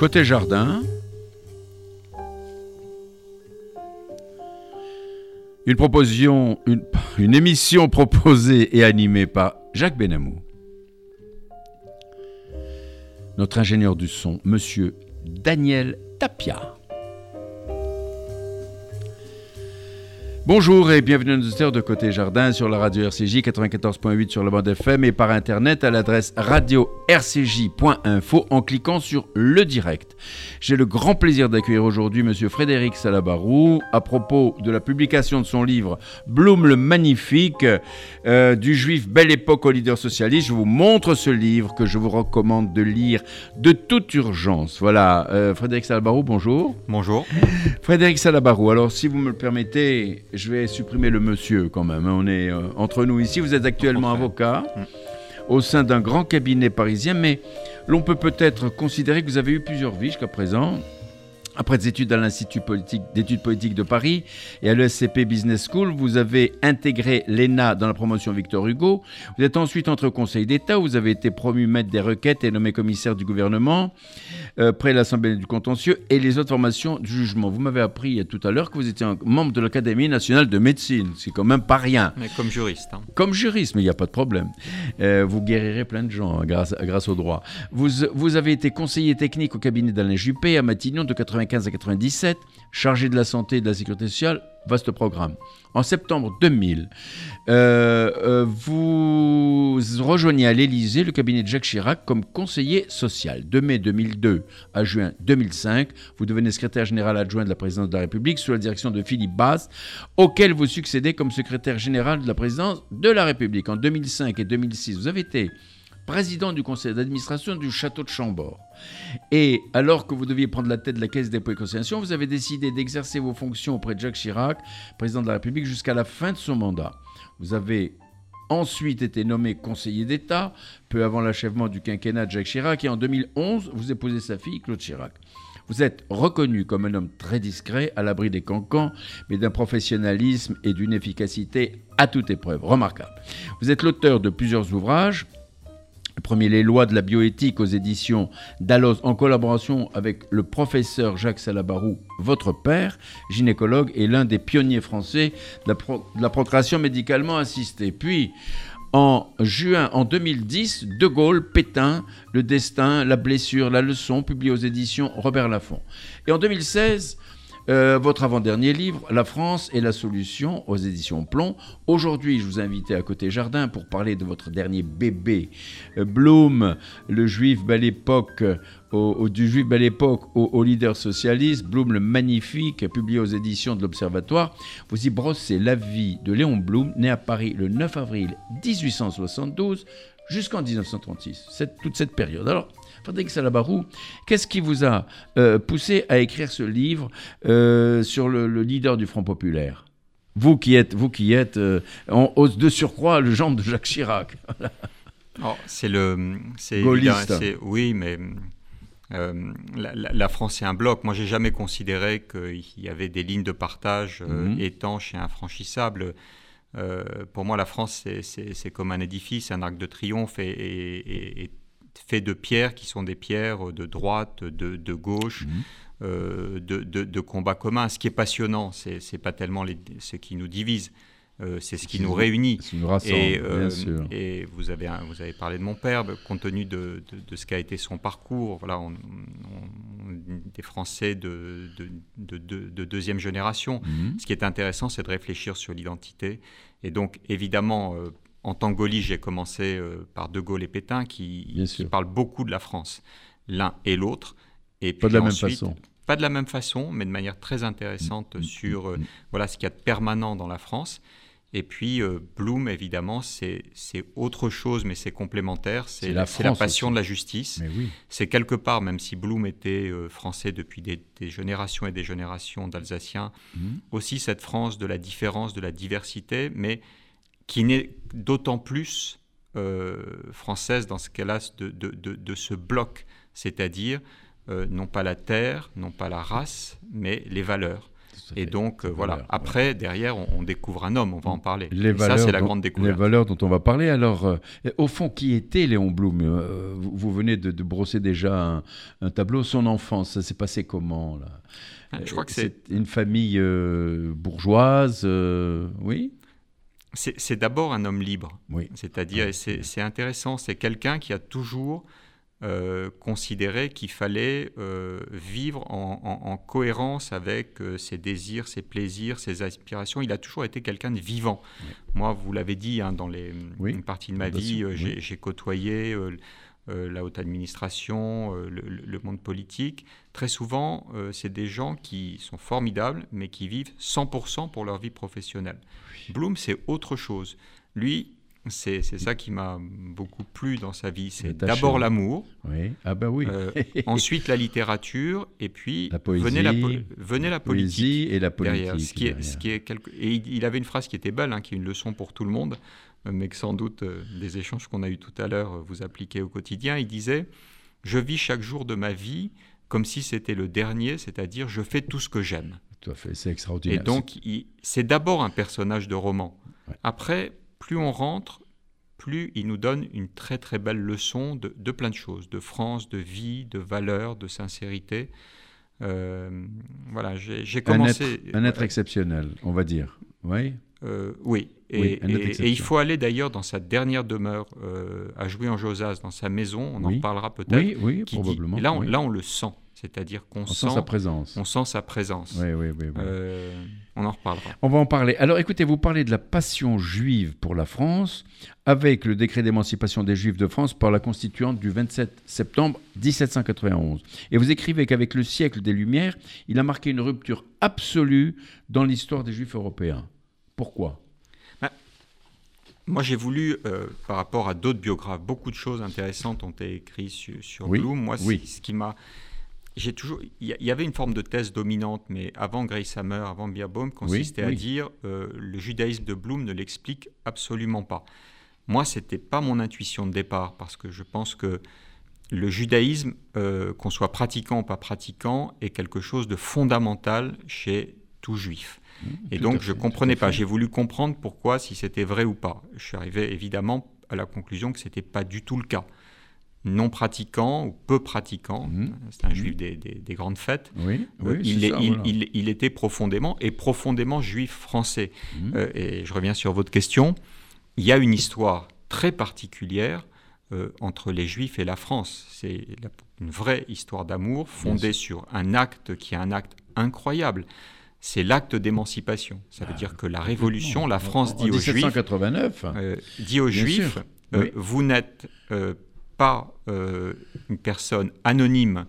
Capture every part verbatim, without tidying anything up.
Côté Jardin. Une proposition, une, une émission proposée et animée par Jacques Benamou. Notre ingénieur du son, monsieur Daniel Tapia. Bonjour et bienvenue à nos auditeurs de Côté Jardin sur la radio R C J quatre-vingt-quatorze virgule huit sur la bande F M et par internet à l'adresse radio r c j point info en cliquant sur le direct. J'ai le grand plaisir d'accueillir aujourd'hui monsieur Frédéric Salabarou à propos de la publication de son livre Blum le Magnifique, euh, du juif Belle Époque au leader socialiste. Je vous montre ce livre que je vous recommande de lire de toute urgence. Voilà, euh, Frédéric Salabarou, bonjour. Bonjour. Frédéric Salabarou, alors si vous me le permettez... Je vais supprimer le monsieur quand même. On est euh, entre nous ici. Vous êtes actuellement avocat mmh. au sein d'un grand cabinet parisien, mais l'on peut peut-être considérer que vous avez eu plusieurs vies jusqu'à présent. Après des études à l'Institut politique, d'études politiques de Paris et à l'E S C P Business School, vous avez intégré l'E N A dans la promotion Victor Hugo. Vous êtes ensuite entré au Conseil d'État où vous avez été promu maître des requêtes et nommé commissaire du gouvernement, euh, près l'Assemblée du contentieux et les autres formations du jugement. Vous m'avez appris tout à l'heure que vous étiez un membre de l'Académie nationale de médecine. C'est quand même pas rien. Mais comme juriste. Hein. Comme juriste, mais il n'y a pas de problème. Euh, vous guérirez plein de gens hein, grâce, grâce au droit. Vous, vous avez été conseiller technique au cabinet d'Alain Juppé à Matignon de quatre-vingt-quinze à quatre-vingt-dix-sept, chargé de la santé et de la sécurité sociale, vaste programme. En septembre deux mille, euh, euh, vous rejoignez à l'Élysée le cabinet de Jacques Chirac comme conseiller social. De mai deux mille deux à juin deux mille cinq, vous devenez secrétaire général adjoint de la présidence de la République sous la direction de Philippe Bas, auquel vous succédez comme secrétaire général de la présidence de la République. En deux mille cinq et deux mille six, vous avez été président du conseil d'administration du château de Chambord. Et alors que vous deviez prendre la tête de la Caisse des dépôts et consignations, vous avez décidé d'exercer vos fonctions auprès de Jacques Chirac, président de la République, jusqu'à la fin de son mandat. Vous avez ensuite été nommé conseiller d'État, peu avant l'achèvement du quinquennat de Jacques Chirac, et en deux mille onze, vous épousez sa fille, Claude Chirac. Vous êtes reconnu comme un homme très discret, à l'abri des cancans, mais d'un professionnalisme et d'une efficacité à toute épreuve. Remarquable. Vous êtes l'auteur de plusieurs ouvrages. Le premier, les lois de la bioéthique aux éditions Dalloz, en collaboration avec le professeur Jacques Salabarou, votre père, gynécologue et l'un des pionniers français de la, pro- de la procréation médicalement assistée. Puis, en juin en deux mille dix, De Gaulle, Pétain, le destin, la blessure, la leçon, publié aux éditions Robert Laffont. Et en deux mille seize... Euh, votre avant-dernier livre, La France et la solution, aux éditions Plomb. Aujourd'hui, je vous invite à Côté Jardin pour parler de votre dernier bébé, euh, Blum, le juif Belle Époque, au, au, du juif Belle Époque au, au leader socialiste, Blum le Magnifique, publié aux éditions de l'Observatoire. Vous y brossez la vie de Léon Blum, né à Paris le neuf avril dix-huit cent soixante-douze jusqu'en dix-neuf cent trente-six, cette, toute cette période. Alors, Frédéric Salabarou, qu'est-ce qui vous a euh, poussé à écrire ce livre euh, sur le, le leader du Front populaire ? Vous qui êtes, vous qui êtes euh, en hausse de surcroît, le gendre de Jacques Chirac. Voilà. Alors, c'est le... C'est, gaulliste. C'est, oui, mais euh, la, la, la France est un bloc. Moi, je n'ai jamais considéré qu'il y avait des lignes de partage euh, mmh. étanches et infranchissables. Euh, pour moi, la France, c'est, c'est, c'est comme un édifice, un arc de triomphe et... et, et fait de pierres qui sont des pierres de droite, de, de gauche, mmh. euh, de, de, de combats communs. Ce qui est passionnant, c'est, c'est pas tellement les, ce qui nous divise, euh, c'est ce qui, qui nous, nous réunit. Qui nous rassemble, et, euh, bien sûr. Et vous avez, vous avez parlé de mon père, compte tenu de, de, de ce qu'a été son parcours. Voilà, on, on, des Français de, de, de, de, de deuxième génération. Mmh. Ce qui est intéressant, c'est de réfléchir sur l'identité. Et donc, évidemment... Euh, En tant que gaulliste, j'ai commencé euh, par De Gaulle et Pétain qui, qui parlent beaucoup de la France, l'un et l'autre. Et puis pas de la ensuite, même façon. Pas de la même façon, mais de manière très intéressante mmh. sur euh, mmh. voilà, ce qu'il y a de permanent dans la France. Et puis euh, Blum, évidemment, c'est, c'est autre chose, mais c'est complémentaire. C'est, c'est, la, c'est la passion aussi. De la justice. Mais oui. C'est quelque part, même si Blum était euh, français depuis des, des générations et des générations d'Alsaciens, mmh. aussi cette France de la différence, de la diversité, mais... qui n'est d'autant plus euh, française dans ce cas-là de, de, de, de ce bloc, c'est-à-dire euh, non pas la terre, non pas la race, mais les valeurs. Et donc, euh, voilà. Valeurs, Après, ouais. derrière, on, on découvre un homme, on va en parler. Les valeurs, ça, c'est la dont, grande découverte. Les valeurs dont on va parler. Alors, euh, au fond, qui était Léon Blum? euh, vous, vous venez de, de brosser déjà un, un tableau. Son enfance, ça s'est passé comment, là? ah, Je euh, crois que c'est... c'est une famille euh, bourgeoise, euh, oui c'est, c'est d'abord un homme libre. Oui. C'est-à-dire, ah, c'est, c'est intéressant, c'est quelqu'un qui a toujours... Euh, considérait qu'il fallait euh, vivre en, en, en cohérence avec euh, ses désirs, ses plaisirs, ses aspirations. Il a toujours été quelqu'un de vivant. Oui. Moi, vous l'avez dit, hein, dans les, oui. une partie de ma vie, euh, j'ai, oui. j'ai côtoyé euh, euh, la haute administration, euh, le, le monde politique. Très souvent, euh, c'est des gens qui sont formidables, mais qui vivent cent pour cent pour leur vie professionnelle. Oui. Blum, c'est autre chose. Lui, C'est, c'est ça qui m'a beaucoup plu dans sa vie. C'est d'abord l'amour, oui. ah ben oui. euh, ensuite la littérature, et puis la poésie, venait la, po- venait la, la politique poésie et la politique. Derrière. Ce qui est, ce qui est quelque... Et il avait une phrase qui était belle, hein, qui est une leçon pour tout le monde, mais que sans doute euh, des échanges qu'on a eus tout à l'heure vous appliquez au quotidien. Il disait « Je vis chaque jour de ma vie comme si c'était le dernier, c'est-à-dire je fais tout ce que j'aime. » Tout à fait, c'est extraordinaire. Et donc, il... c'est d'abord un personnage de roman. Ouais. Après... Plus on rentre, plus il nous donne une très très belle leçon de, de plein de choses, de France, de vie, de valeur, de sincérité. Euh, voilà, j'ai, j'ai commencé... Un être, un être euh, exceptionnel, on va dire, oui euh, Oui, et, oui et, et il faut aller d'ailleurs dans sa dernière demeure, euh, à Jouy-en-Josas, dans sa maison, on oui. en parlera peut-être. Oui, oui, probablement. Dit, là, on, oui. là, on le sent. C'est-à-dire qu'on on sent, sent sa présence. On sent sa présence. Oui, oui, oui. oui. Euh, on en reparlera. On va en parler. Alors, écoutez, vous parlez de la passion juive pour la France avec le décret d'émancipation des Juifs de France par la Constituante du vingt-sept septembre dix-sept cent quatre-vingt-onze. Et vous écrivez qu'avec le siècle des Lumières, il a marqué une rupture absolue dans l'histoire des Juifs européens. Pourquoi ? ben, Moi, j'ai voulu, euh, par rapport à d'autres biographes, beaucoup de choses intéressantes ont été écrites sur, sur oui, Blum. Moi, oui. c'est ce qui m'a... J'ai toujours, il y avait une forme de thèse dominante, mais avant Greysamer, avant Beerbohm, consistait oui, oui. à dire euh, le judaïsme de Blum ne l'explique absolument pas. Moi, c'était pas mon intuition de départ, parce que je pense que le judaïsme, euh, qu'on soit pratiquant ou pas pratiquant, est quelque chose de fondamental chez tout juif. Mmh, Et donc, fait, je comprenais pas. J'ai voulu comprendre pourquoi, si c'était vrai ou pas. Je suis arrivé évidemment à la conclusion que c'était pas du tout le cas. Non pratiquant ou peu pratiquant, mmh. c'est un juif des, des, des grandes fêtes, oui, oui, euh, il, ça, est, voilà. il, il, il était profondément et profondément juif français. Mmh. Euh, et je reviens sur votre question, il y a une histoire très particulière euh, entre les juifs et la France. C'est la, une vraie histoire d'amour fondée sur un acte qui est un acte incroyable. C'est l'acte d'émancipation. Ça veut ah, dire que la Révolution, non, la France en, dit, en aux dix-sept cent quatre-vingt-neuf, juifs, euh, dit aux juifs, euh, oui. vous n'êtes euh, pas euh, une personne anonyme,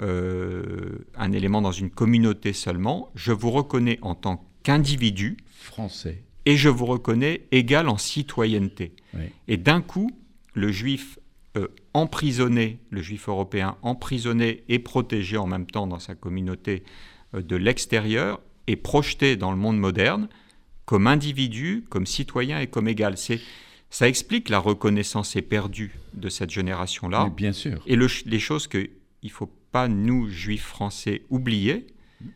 euh, un élément dans une communauté seulement. Je vous reconnais en tant qu'individu français et je vous reconnais égal en citoyenneté. Oui. Et d'un coup, le juif euh, emprisonné, le juif européen emprisonné et protégé en même temps dans sa communauté euh, de l'extérieur est projeté dans le monde moderne comme individu, comme citoyen et comme égal. C'est Ça explique la reconnaissance éperdue de cette génération-là. Mais bien sûr. Et le, les choses qu'il ne faut pas, nous, Juifs français, oublier,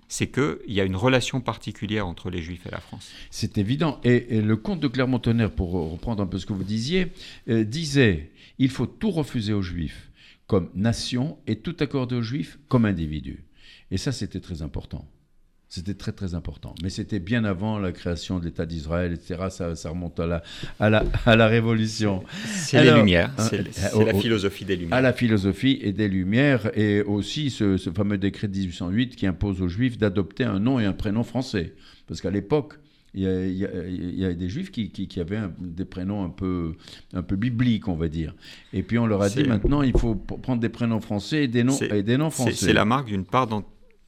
c'est qu'il y a une relation particulière entre les Juifs et la France. C'est évident. Et, et le comte de Clermont-Tonnerre, pour reprendre un peu ce que vous disiez, euh, disait « Il faut tout refuser aux Juifs comme nation et tout accorder aux Juifs comme individus. » Et ça, c'était très important. C'était très, très important. Mais c'était bien avant la création de l'État d'Israël, et cetera. Ça, ça remonte à la, à la, à la Révolution. C'est Alors, les Lumières. C'est, c'est au, la philosophie des Lumières. À la philosophie et des Lumières. Et aussi ce, ce fameux décret de dix-huit cent huit qui impose aux Juifs d'adopter un nom et un prénom français. Parce qu'à l'époque, il y a, il y a, il y a des Juifs qui, qui, qui avaient un, des prénoms un peu, un peu bibliques, on va dire. Et puis on leur a c'est, dit maintenant, il faut prendre des prénoms français et des noms, et des noms français. C'est, c'est la marque d'une part dans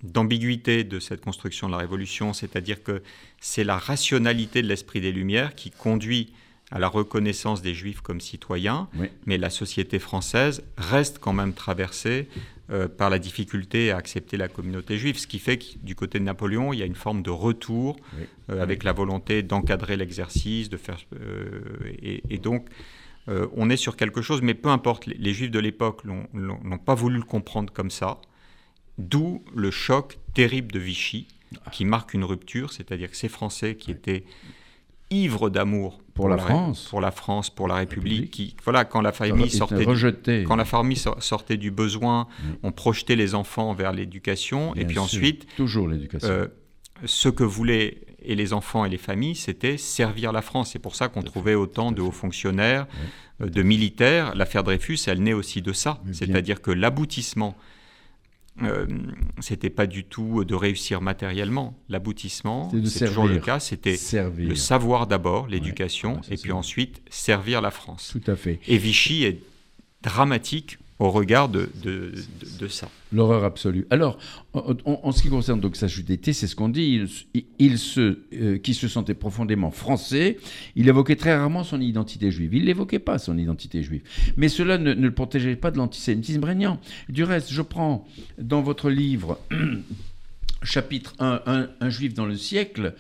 d'ambiguïté de cette construction de la Révolution, c'est-à-dire que c'est la rationalité de l'esprit des Lumières qui conduit à la reconnaissance des Juifs comme citoyens, oui. mais la société française reste quand même traversée euh, par la difficulté à accepter la communauté juive, ce qui fait que du côté de Napoléon, il y a une forme de retour oui. euh, avec oui. la volonté d'encadrer l'exercice, de faire euh, et, et donc euh, on est sur quelque chose, mais peu importe, les, les Juifs de l'époque l'ont, l'ont, l'ont pas voulu le comprendre comme ça. D'où le choc terrible de Vichy, qui marque une rupture, c'est-à-dire que ces Français qui étaient ivres d'amour pour, pour la, la France, pour la France, pour la République, République. Qui, voilà, quand la famille sortait, du, quand la famille sortait du besoin, mmh. on projetait les enfants vers l'éducation, bien et puis sûr, ensuite, toujours l'éducation. Euh, ce que voulaient et les enfants et les familles, c'était servir la France. C'est pour ça qu'on trouvait autant de hauts fonctionnaires, ouais. de militaires. L'affaire Dreyfus, elle naît aussi de ça. Mais c'est-à-dire bien. que l'aboutissement, euh, c'était pas du tout de réussir matériellement. L'aboutissement, c'est servir. toujours le cas, c'était servir. le savoir d'abord, l'éducation, ouais, ouais, et puis ça. ensuite servir la France. Tout à fait. Et Vichy est dramatique au regard de, de, de, de ça. L'horreur absolue. Alors, en, en, en ce qui concerne donc sa nudité, c'est ce qu'on dit, il, il se, euh, qui se sentait profondément français, il évoquait très rarement son identité juive. Il n'évoquait pas son identité juive. Mais cela ne, ne le protégeait pas de l'antisémitisme régnant. Du reste, je prends dans votre livre, chapitre un, un, un juif dans le siècle,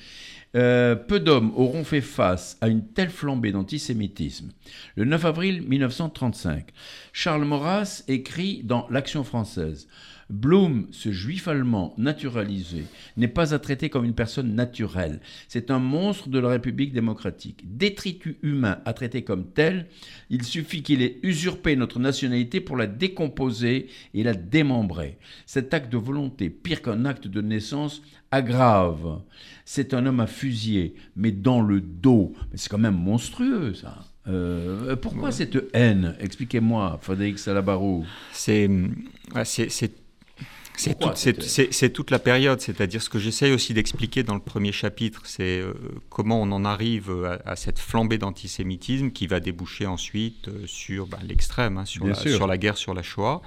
Euh, peu d'hommes auront fait face à une telle flambée d'antisémitisme. Le neuf avril mille neuf cent trente-cinq, Charles Maurras écrit dans l'Action française « Blum, ce juif allemand naturalisé, n'est pas à traiter comme une personne naturelle. C'est un monstre de la République démocratique. Détritus humain à traiter comme tel, il suffit qu'il ait usurpé notre nationalité pour la décomposer et la démembrer. Cet acte de volonté, pire qu'un acte de naissance, aggrave. C'est un homme à fusiller, mais dans le dos. Mais c'est quand même monstrueux, ça. Euh, pourquoi ouais. cette haine ? Expliquez-moi, Frédéric Salabarou. C'est, c'est, c'est, c'est, tout, c'est, c'est, c'est toute la période. C'est-à-dire, ce que j'essaye aussi d'expliquer dans le premier chapitre, c'est euh, comment on en arrive à, à cette flambée d'antisémitisme qui va déboucher ensuite sur bah, l'extrême, hein, sur, la, sur la guerre, sur la Shoah.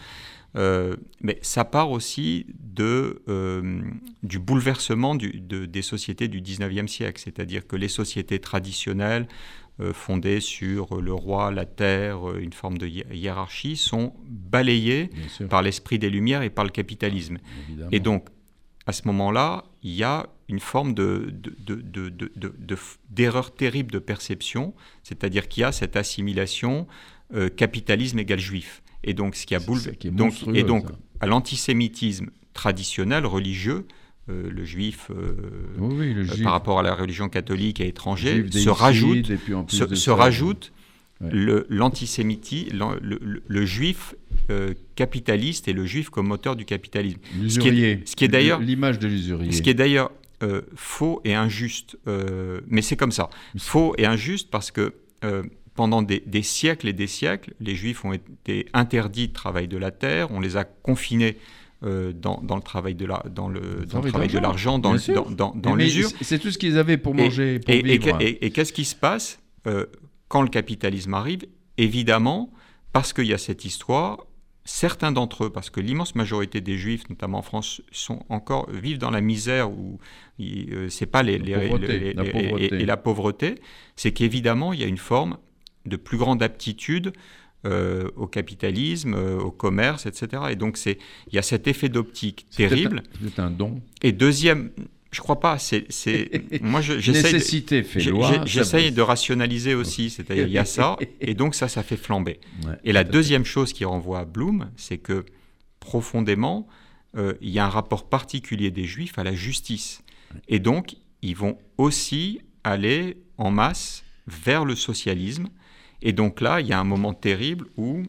Euh, mais ça part aussi de, euh, du bouleversement du, de, des sociétés du dix-neuvième siècle, c'est-à-dire que les sociétés traditionnelles euh, fondées sur le roi, la terre, une forme de hi- hiérarchie sont balayées par l'esprit des Lumières et par le capitalisme. Évidemment. Et donc, à ce moment-là, il y a une forme de, de, de, de, de, de, de, d'erreur terrible de perception, c'est-à-dire qu'il y a cette assimilation euh, capitalisme égale juif. Et donc, ce qui a boule... qui donc, et donc à l'antisémitisme traditionnel, religieux, euh, le juif, euh, oui, oui, le juif. Euh, par rapport à la religion catholique et étrangère, se rajoute, se, se ça, rajoute ouais. le, l'antisémitisme, le, le, le juif euh, capitaliste et le juif comme moteur du capitalisme. L'usurier, ce qui est, ce qui est l'image de l'usurier. Ce qui est d'ailleurs euh, faux et injuste, euh, mais c'est comme ça. Faux et injuste parce que... Euh, Pendant des, des siècles et des siècles, les Juifs ont été interdits de travail de la terre, on les a confinés euh, dans, dans le travail de, la, dans le, dans le travail de l'argent, dans, le, dans, dans, dans l'usure. C'est tout ce qu'ils avaient pour manger, et, pour et, vivre. Et, et, et qu'est-ce qui se passe euh, quand le capitalisme arrive ? Évidemment, parce qu'il y a cette histoire, certains d'entre eux, parce que l'immense majorité des Juifs, notamment en France, sont encore, vivent dans la misère où ils, euh, c'est pas les, les, pauvreté, les, les, les et, et la pauvreté, c'est qu'évidemment, il y a une forme de plus grande aptitude euh, au capitalisme, euh, au commerce, et cetera. Et donc, c'est, il y a cet effet d'optique c'est terrible. Un, c'est un don. Et deuxième, je ne crois pas, c'est... c'est moi, je, j'essaye Nécessité de, fait j'ai, loi. J'ai, j'essaye de rationaliser aussi, c'est-à-dire il y a ça, et donc ça, ça fait flamber. Ouais, et la deuxième chose qui renvoie à Blum, c'est que, profondément, euh, il y a un rapport particulier des Juifs à la justice. Et donc, ils vont aussi aller en masse vers le socialisme. Et donc là, il y a un moment terrible où,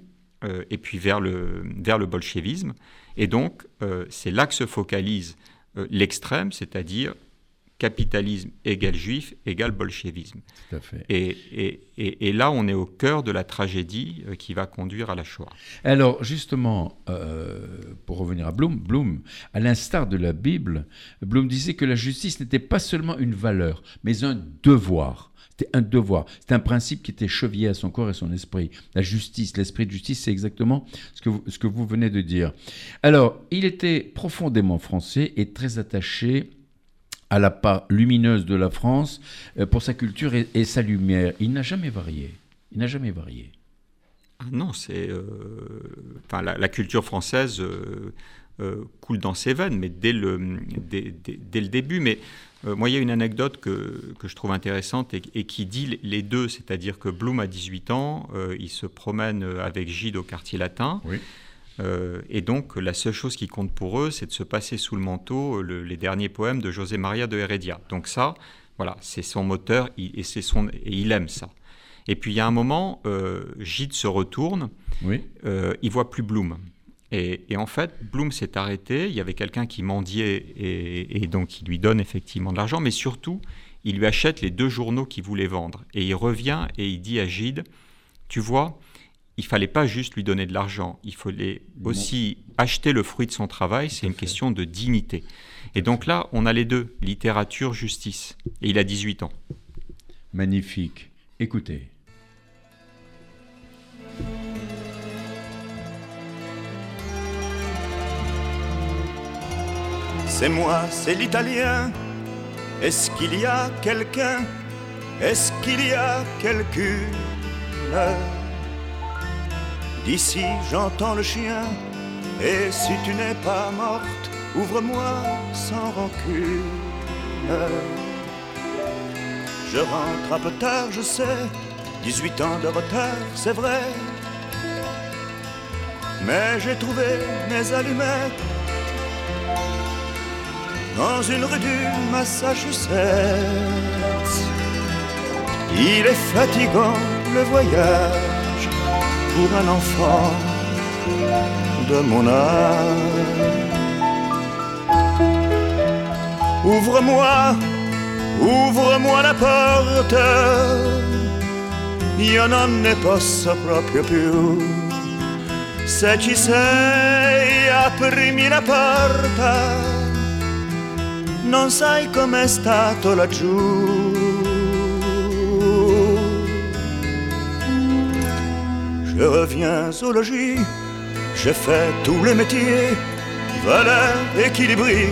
euh, et puis vers le, vers le bolchevisme, et donc euh, c'est là que se focalise euh, l'extrême, c'est-à-dire capitalisme égale juif égale bolchevisme. Tout à fait. Et, et, et, et là, on est au cœur de la tragédie euh, qui va conduire à la Shoah. Alors justement, euh, pour revenir à Blum, Blum, à l'instar de la Bible, Blum disait que la justice n'était pas seulement une valeur, mais un devoir. C'était un devoir, c'était un principe qui était chevillé à son corps et son esprit. La justice, l'esprit de justice, c'est exactement ce que vous, ce que vous venez de dire. Alors, il était profondément français et très attaché à la part lumineuse de la France pour sa culture et, et sa lumière. Il n'a jamais varié, il n'a jamais varié. Non, c'est... Euh, enfin, la, la culture française euh, euh, coule dans ses veines, mais dès le, dès, dès, dès le début, mais... Moi, il y a une anecdote que, que je trouve intéressante et, et qui dit les deux, c'est-à-dire que Blum, à dix-huit ans, euh, il se promène avec Gide au Quartier Latin. Oui. Euh, et donc, la seule chose qui compte pour eux, c'est de se passer sous le manteau le, les derniers poèmes de José María de Heredia. Donc ça, voilà, c'est son moteur et, c'est son, et il aime ça. Et puis, il y a un moment, euh, Gide se retourne, oui. euh, il ne voit plus Blum. Et, et en fait, Blum s'est arrêté, il y avait quelqu'un qui mendiait et, et donc il lui donne effectivement de l'argent, mais surtout, il lui achète les deux journaux qu'il voulait vendre. Et il revient et il dit à Gide, tu vois, il ne fallait pas juste lui donner de l'argent, il fallait aussi bon. acheter le fruit de son travail, c'est une fait. question de dignité. Et donc là, on a les deux, littérature, justice. Et il a dix-huit ans. Magnifique. Écoutez. C'est moi, c'est l'italien. Est-ce qu'il y a quelqu'un? Est-ce qu'il y a quelqu'une? D'ici j'entends le chien. Et si tu n'es pas morte, ouvre-moi sans rancune. Je rentre un peu tard, je sais, dix-huit ans de retard, c'est vrai. Mais j'ai trouvé mes allumettes dans une rue du Massachusetts. Il est fatigant le voyage pour un enfant de mon âge. Ouvre-moi, ouvre-moi la porte, io non ne posso proprio più. Se ci sei, aprimi la porta. Non sai com'è stato laggiù. Je reviens au logis, j'ai fait tous les métiers, valeur, équilibriste,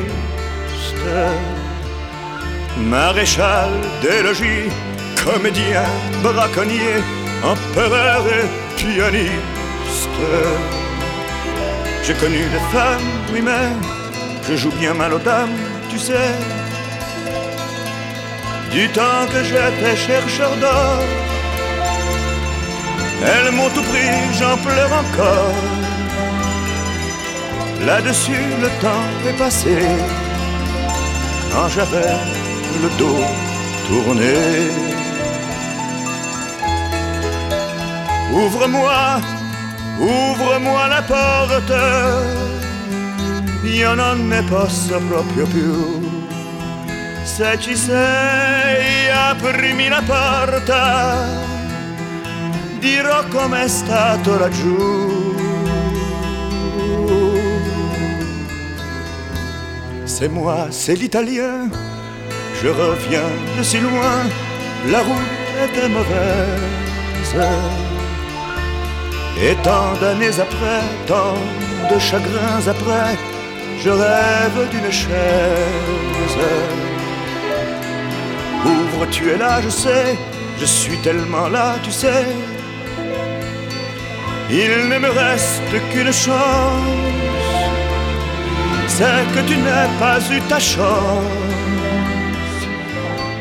maréchal des logis, comédien, braconnier, empereur et pianiste. J'ai connu des femmes, oui mais je joue bien mal aux dames. Tu sais, du temps que j'étais chercheur d'or, elles m'ont tout pris, j'en pleure encore. Là-dessus, le temps est passé, quand j'avais le dos tourné. Ouvre-moi, ouvre-moi la porte. Io non ne posso proprio più. Se ci sei, aprimi la porta. Dirò com'è stato laggiù. C'est moi, c'est l'italien. Je reviens de si loin. La route était mauvaise. Et tant d'années après, tant de chagrins après, je rêve d'une chaise. Ouvre, tu es là, je sais, je suis tellement là, tu sais. Il ne me reste qu'une chance, c'est que tu n'as pas eu ta chance.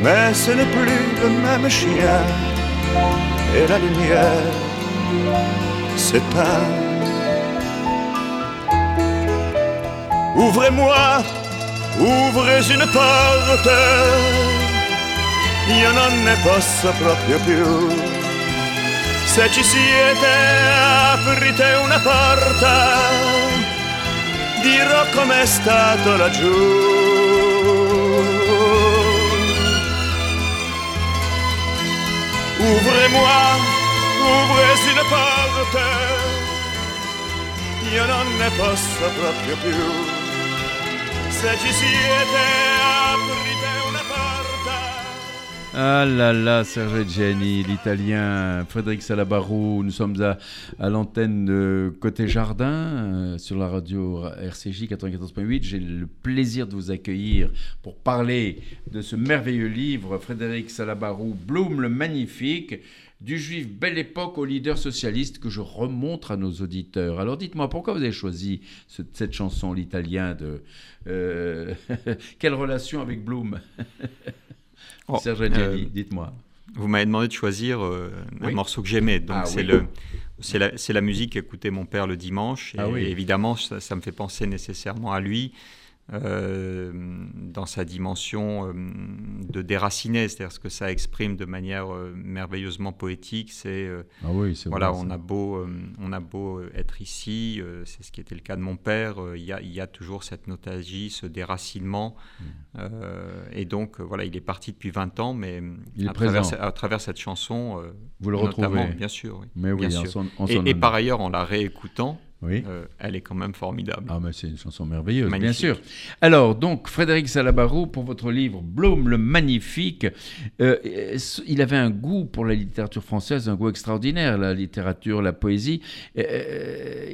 Mais ce n'est plus le même chien, et la lumière s'éteint. Ouvrez-moi, ouvrez une porte, io non ne posso proprio più. Se ci siete, aprite una porta, dirò com'è stato laggiù. Ouvrez-moi, ouvrez une porte, io non ne posso proprio più. Ah là là, Serge Gianni, l'italien, Frédéric Salabarou, nous sommes à, à l'antenne de Côté Jardin, euh, sur la radio R C J quatre-vingt-quatorze virgule huit. J'ai le plaisir de vous accueillir pour parler de ce merveilleux livre, Frédéric Salabarou, Blum le Magnifique, du juif Belle Époque au leader socialiste, que je remontre à nos auditeurs. Alors dites-moi, pourquoi vous avez choisi ce, cette chanson, l'italien de... Euh, quelle relation avec Blum? oh, Serge Adjani, euh, dites-moi. Vous m'avez demandé de choisir euh, un oui. morceau que j'aimais, donc ah, c'est oui. le... C'est la, c'est la musique qu'écoutait mon père le dimanche. Et ah oui. Évidemment, ça, ça me fait penser nécessairement à lui euh, dans sa dimension euh, de déraciné. C'est-à-dire ce que ça exprime de manière euh, merveilleusement poétique. C'est, euh, ah oui, c'est voilà, vrai, on, a beau, euh, on a beau être ici, euh, c'est ce qui était le cas de mon père. Il euh, y, y a toujours cette nostalgie, ce déracinement. Mmh. Euh, et donc, voilà, il est parti depuis vingt ans, mais à travers, à travers cette chanson... Euh, vous le retrouvez. Bien sûr. Oui. Mais oui, bien sûr. Son, et, et par ailleurs, en la réécoutant, oui. euh, elle est quand même formidable. Ah, mais c'est une chanson merveilleuse, magnifique. Bien sûr. Alors, donc, Frédéric Salabarou, pour votre livre Blum le Magnifique, euh, il avait un goût pour la littérature française, un goût extraordinaire, la littérature, la poésie. Euh,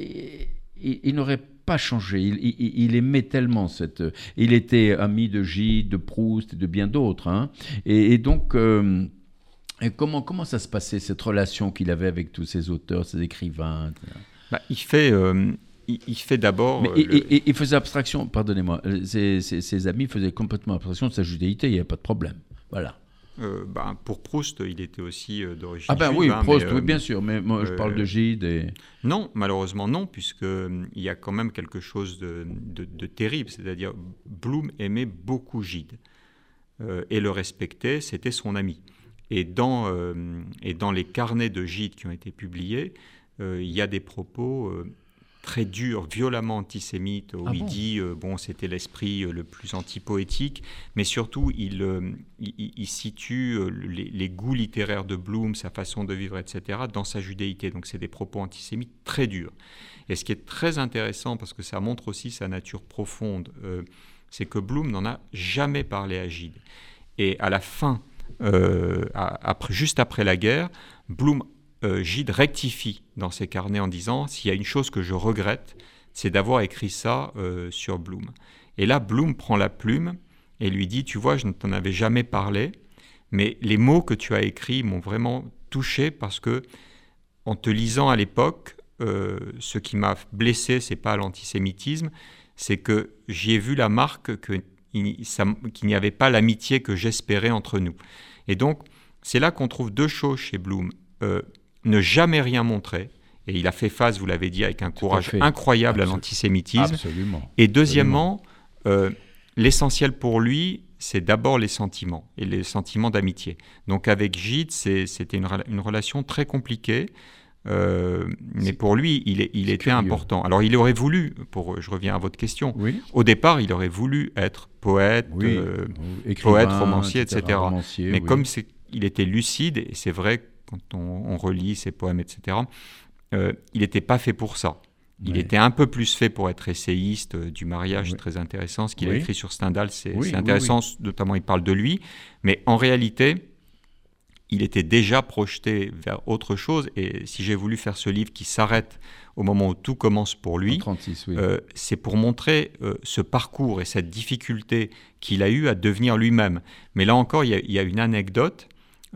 il, il n'aurait pas changé. Il, il, il aimait tellement cette. Il était ami de Gide, de Proust, de bien d'autres. Hein. Et, et donc. Euh, Et comment, comment ça se passait, cette relation qu'il avait avec tous ces auteurs, ces écrivains? bah, Il fait, euh, il, il fait d'abord... Mais, euh, il, le... il, il faisait abstraction, pardonnez-moi, ses, ses, ses amis faisaient complètement abstraction de sa judéité, il n'y avait pas de problème, voilà. Euh, bah, pour Proust, il était aussi euh, d'origine ah ben juive, oui, hein, Proust, mais, euh, oui, bien sûr, mais moi, euh, je parle de Gide et... Non, malheureusement non, puisqu'il euh, y a quand même quelque chose de, de, de terrible, c'est-à-dire Blum aimait beaucoup Gide euh, et le respectait, c'était son ami. Et dans, euh, et dans les carnets de Gide qui ont été publiés, euh, il y a des propos euh, très durs, violemment antisémites, où ah il bon dit euh, bon, c'était l'esprit euh, le plus antipoétique, mais surtout, il, euh, il, il situe euh, les, les goûts littéraires de Blum, sa façon de vivre, et cetera, dans sa judéité. Donc, c'est des propos antisémites très durs. Et ce qui est très intéressant, parce que ça montre aussi sa nature profonde, euh, c'est que Blum n'en a jamais parlé à Gide. Et à la fin... Euh, après, juste après la guerre, Blum, euh, Gide rectifie dans ses carnets en disant « S'il y a une chose que je regrette, c'est d'avoir écrit ça euh, sur Blum. » Et là, Blum prend la plume et lui dit « Tu vois, je ne t'en avais jamais parlé, mais les mots que tu as écrits m'ont vraiment touché parce que, en te lisant à l'époque, euh, ce qui m'a blessé, c'est pas l'antisémitisme, c'est que j'y ai vu la marque que... » Il, ça, qu'il n'y avait pas l'amitié que j'espérais entre nous. Et donc, c'est là qu'on trouve deux choses chez Blum. Euh, ne jamais rien montrer, et il a fait face, vous l'avez dit, avec un courage incroyable Absol- à l'antisémitisme. Absolument. Et deuxièmement, Absolument. Euh, l'essentiel pour lui, c'est d'abord les sentiments, et les sentiments d'amitié. Donc avec Gide, c'est, c'était une, une relation très compliquée, Euh, mais c'est, pour lui, il, est, il était curieux. Important. Alors, il aurait voulu, pour, je reviens à votre question, oui. Au départ, il aurait voulu être poète, oui. euh, Écrivain, poète, romancier, et cetera. et cetera. Romancier, mais oui. Comme c'est, il était lucide, et c'est vrai, quand on, on relit ses poèmes, et cetera, euh, il n'était pas fait pour ça. Il oui. était un peu plus fait pour être essayiste euh, du mariage, oui. Très intéressant. Ce qu'il oui. a écrit sur Stendhal, c'est, oui, c'est intéressant, oui, oui. Notamment il parle de lui. Mais en réalité... il était déjà projeté vers autre chose. Et si j'ai voulu faire ce livre qui s'arrête au moment où tout commence pour lui, trente-six, oui. euh, c'est pour montrer euh, ce parcours et cette difficulté qu'il a eue à devenir lui-même. Mais là encore, il y a, il y a une anecdote.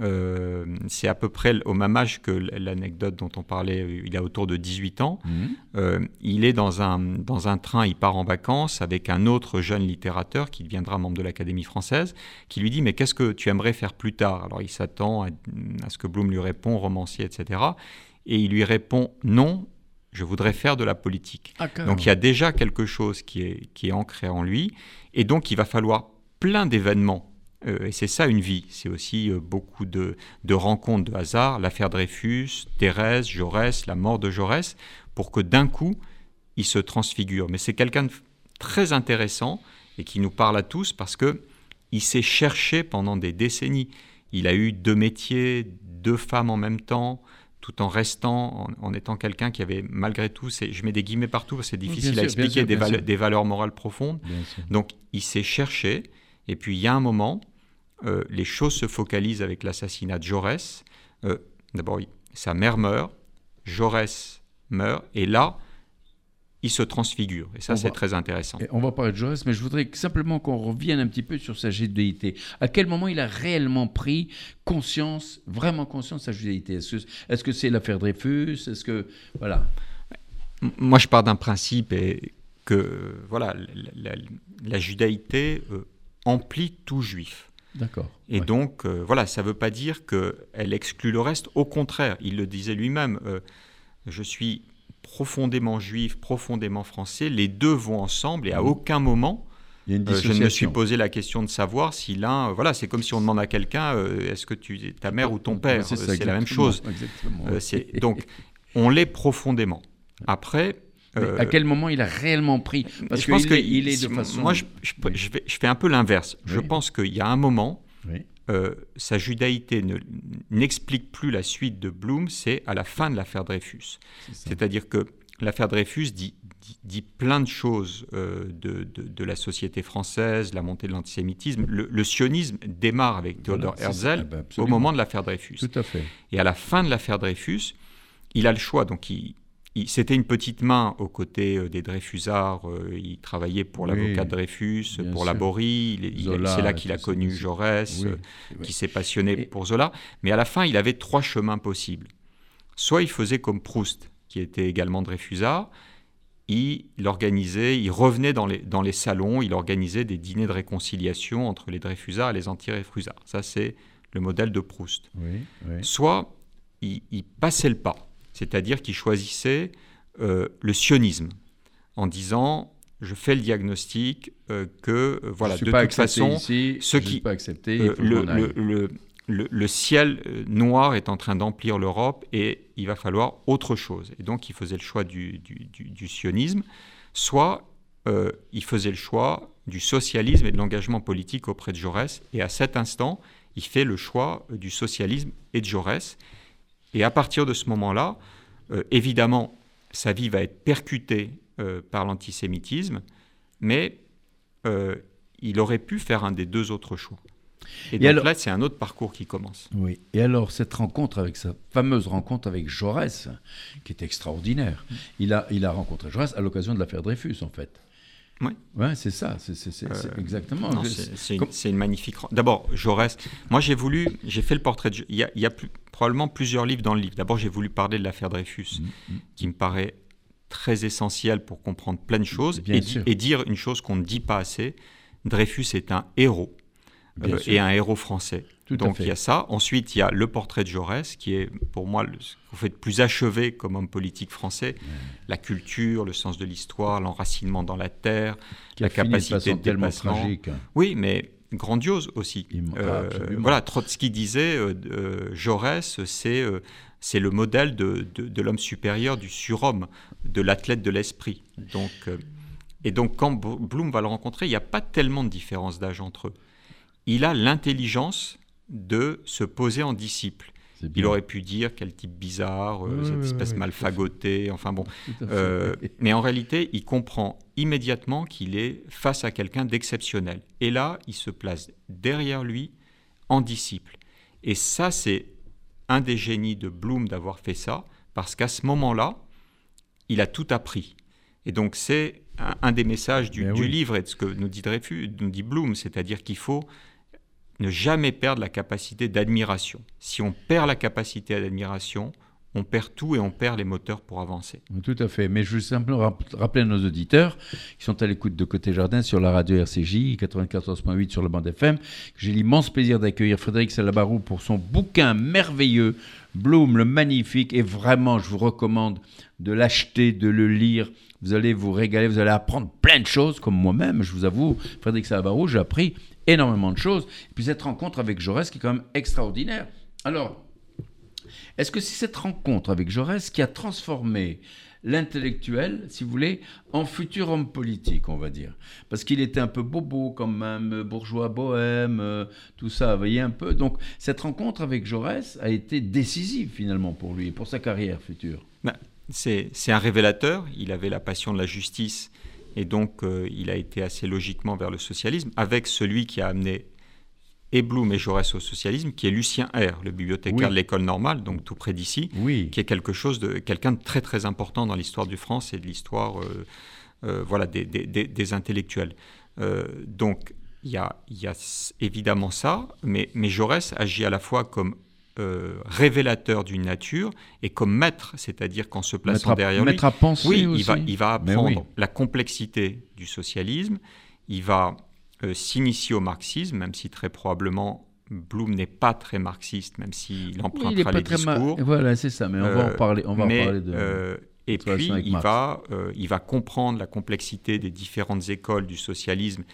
Euh, c'est à peu près au même âge que l'anecdote dont on parlait. Il a autour de dix-huit ans. Mmh. Euh, il est dans un, dans un train, il part en vacances avec un autre jeune littérateur qui deviendra membre de l'Académie française, qui lui dit « Mais qu'est-ce que tu aimerais faire plus tard ?» Alors il s'attend à, à ce que Blum lui répond, romancier, et cetera. Et il lui répond « Non, je voudrais faire de la politique. Ah, » Donc il y a déjà quelque chose qui est, qui est ancré en lui. Et donc il va falloir plein d'événements. Et c'est ça une vie, c'est aussi beaucoup de, de rencontres, de hasards, l'affaire Dreyfus, Thérèse, Jaurès, la mort de Jaurès, pour que d'un coup, il se transfigure. Mais c'est quelqu'un de très intéressant et qui nous parle à tous parce qu'il s'est cherché pendant des décennies. Il a eu deux métiers, deux femmes en même temps, tout en restant, en, en étant quelqu'un qui avait malgré tout, c'est, je mets des guillemets partout parce que c'est difficile bien à sûr, expliquer, bien sûr, bien des, vale- des valeurs morales profondes. Donc il s'est cherché et puis il y a un moment... Euh, les choses se focalisent avec l'assassinat de Jaurès. Euh, d'abord, il, sa mère meurt, Jaurès meurt, et là, il se transfigure. Et ça, on c'est va, très intéressant. On va parler de Jaurès, mais je voudrais simplement qu'on revienne un petit peu sur sa judéité. À quel moment il a réellement pris conscience, vraiment conscience de sa judéité ? Est-ce que, est-ce que c'est l'affaire Dreyfus ? Est-ce que... Voilà. Moi, je pars d'un principe et que voilà, la, la, la judaïté euh, emplit tout juif. D'accord. Et ouais. donc, euh, voilà, ça ne veut pas dire qu'elle exclut le reste. Au contraire, il le disait lui-même, euh, je suis profondément juif, profondément français, les deux vont ensemble, et à aucun moment il y a une dissociation. Euh, je me suis posé la question de savoir si l'un... Euh, voilà, c'est comme si on demande à quelqu'un, euh, est-ce que tu es ta mère ou ton père ? C'est, c'est la même chose. Exactement. Euh, c'est, donc, on l'est profondément. Après... Euh, à quel moment il a réellement pris ? Parce je que pense il, que est, il est de si, façon... Moi, je, je, oui. je, fais, je fais un peu l'inverse. Oui. Je pense qu'il y a un moment, oui. euh, sa judaïté ne, n'explique plus la suite de Blum, c'est à la fin de l'affaire Dreyfus. C'est C'est-à-dire que l'affaire Dreyfus dit... dit plein de choses euh, de, de, de la société française, la montée de l'antisémitisme. Le, le sionisme démarre avec Theodor voilà, Herzl ah ben au moment de l'affaire Dreyfus. Tout à fait. Et à la fin de l'affaire Dreyfus, il a le choix. Donc, il, il, c'était une petite main aux côtés des Dreyfusards. Euh, il travaillait pour l'avocat oui, de Dreyfus, pour sûr. Laborie. Il, Zola, il, c'est là qu'il a connu ça. Jaurès, oui, euh, qui s'est passionné Et... pour Zola. Mais à la fin, il avait trois chemins possibles. Soit il faisait comme Proust, qui était également Dreyfusard. Il organisait, il revenait dans les, dans les salons, il organisait des dîners de réconciliation entre les Dreyfusards et les anti-Dreyfusards. Ça, c'est le modèle de Proust. Oui, oui. Soit, il, il passait le pas, c'est-à-dire qu'il choisissait euh, le sionisme, en disant... Je fais le diagnostic euh, que, euh, voilà, de toute façon, ici, ce qui, pas accepté, euh, le, le, le, le, le ciel noir est en train d'emplir l'Europe et il va falloir autre chose. Et donc, il faisait le choix du, du, du, du sionisme, soit euh, il faisait le choix du socialisme et de l'engagement politique auprès de Jaurès. Et à cet instant, il fait le choix du socialisme et de Jaurès. Et à partir de ce moment-là, euh, évidemment, sa vie va être percutée Euh, par l'antisémitisme, mais euh, il aurait pu faire un des deux autres choix. Et, et donc alors, là, c'est un autre parcours qui commence. Oui. Et alors, cette rencontre avec sa fameuse rencontre avec Jaurès, qui est extraordinaire. Il a, il a rencontré Jaurès à l'occasion de l'affaire Dreyfus, en fait. Oui. Ouais, c'est ça. C'est, c'est, c'est, c'est euh, exactement. Non, c'est, c'est, une, c'est une magnifique. D'abord, Jaurès. Moi, j'ai voulu. J'ai fait le portrait de. Il y a, il y a plus, probablement plusieurs livres dans le livre. D'abord, j'ai voulu parler de l'affaire Dreyfus, mm-hmm. qui me paraît très essentiel pour comprendre plein de choses et, di- et dire une chose qu'on ne dit pas assez. Dreyfus est un héros euh, et un héros français. Tout Donc il y a ça. Ensuite, il y a le portrait de Jaurès qui est pour moi le en fait, plus achevé comme homme politique français. Ouais. La culture, le sens de l'histoire, l'enracinement dans la terre, qui la capacité de, de déplacement. Tragique, hein. Oui, mais grandiose aussi. Il... Euh, ah, voilà, Trotsky disait euh, euh, Jaurès, c'est... Euh, C'est le modèle de, de, de l'homme supérieur, du surhomme, de l'athlète de l'esprit. Donc, euh, et donc, quand Blum va le rencontrer, il n'y a pas tellement de différence d'âge entre eux. Il a l'intelligence de se poser en disciple. Il aurait pu dire quel type bizarre, euh, oui, cette oui, espèce oui, mal fagotée, enfin bon. Euh, mais en réalité, il comprend immédiatement qu'il est face à quelqu'un d'exceptionnel. Et là, il se place derrière lui en disciple. Et ça, c'est... un des génies de Blum d'avoir fait ça, parce qu'à ce moment-là, il a tout appris. Et donc, c'est un, un des messages du, oui. du livre et de ce que nous dit Dreyfus, nous dit Blum, c'est-à-dire qu'il faut ne jamais perdre la capacité d'admiration. Si on perd la capacité d'admiration, on perd tout et on perd les moteurs pour avancer. Tout à fait. Mais je veux simplement rappeler à nos auditeurs qui sont à l'écoute de Côté Jardin sur la radio R C J, quatre-vingt-quatorze virgule huit sur la bande F M, que j'ai l'immense plaisir d'accueillir Frédéric Salabarou pour son bouquin merveilleux, Blum le Magnifique. Et vraiment, je vous recommande de l'acheter, de le lire. Vous allez vous régaler, vous allez apprendre plein de choses, comme moi-même. Je vous avoue, Frédéric Salabarou, j'ai appris énormément de choses. Et puis cette rencontre avec Jaurès qui est quand même extraordinaire. Alors... Est-ce que c'est cette rencontre avec Jaurès qui a transformé l'intellectuel, si vous voulez, en futur homme politique, on va dire ? Parce qu'il était un peu bobo quand même, bourgeois, bohème, euh, tout ça, vous voyez un peu. Donc cette rencontre avec Jaurès a été décisive finalement pour lui et pour sa carrière future. Ben, c'est, c'est un révélateur, il avait la passion de la justice et donc euh, il a été assez logiquement vers le socialisme avec celui qui a amené... et Blum et Jaurès au socialisme, qui est Lucien Herr, le bibliothécaire oui. de l'École normale, donc tout près d'ici, oui. qui est quelque chose de, quelqu'un de très très important dans l'histoire du France et de l'histoire euh, euh, voilà, des, des, des, des intellectuels. Euh, donc il y a, y a évidemment ça, mais, mais Jaurès agit à la fois comme euh, révélateur d'une nature et comme maître, c'est-à-dire qu'en se plaçant à, derrière lui, à penser oui, aussi. Il, va, il va apprendre oui. la complexité du socialisme, il va... Euh, s'initier au marxisme, même si très probablement Blum n'est pas très marxiste, même s'il empruntera oui, les discours. Mar... Voilà, c'est ça, mais on euh, va en parler, on va mais, en parler de... Euh, Et puis, il va, euh, il va comprendre la complexité des différentes écoles du socialisme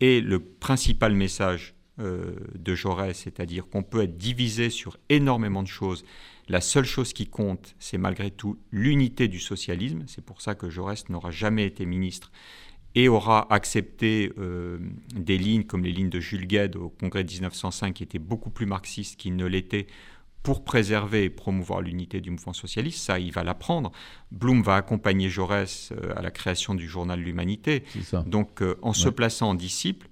et le principal message euh, de Jaurès, c'est-à-dire qu'on peut être divisé sur énormément de choses. La seule chose qui compte, c'est malgré tout l'unité du socialisme. C'est pour ça que Jaurès n'aura jamais été ministre et aura accepté euh, des lignes comme les lignes de Jules Guesde au Congrès de dix-neuf cent cinq, qui étaient beaucoup plus marxistes qu'ils ne l'étaient, pour préserver et promouvoir l'unité du mouvement socialiste. Ça, il va l'apprendre. Blum va accompagner Jaurès à la création du journal L'Humanité. Donc, euh, en ouais. se plaçant en disciple,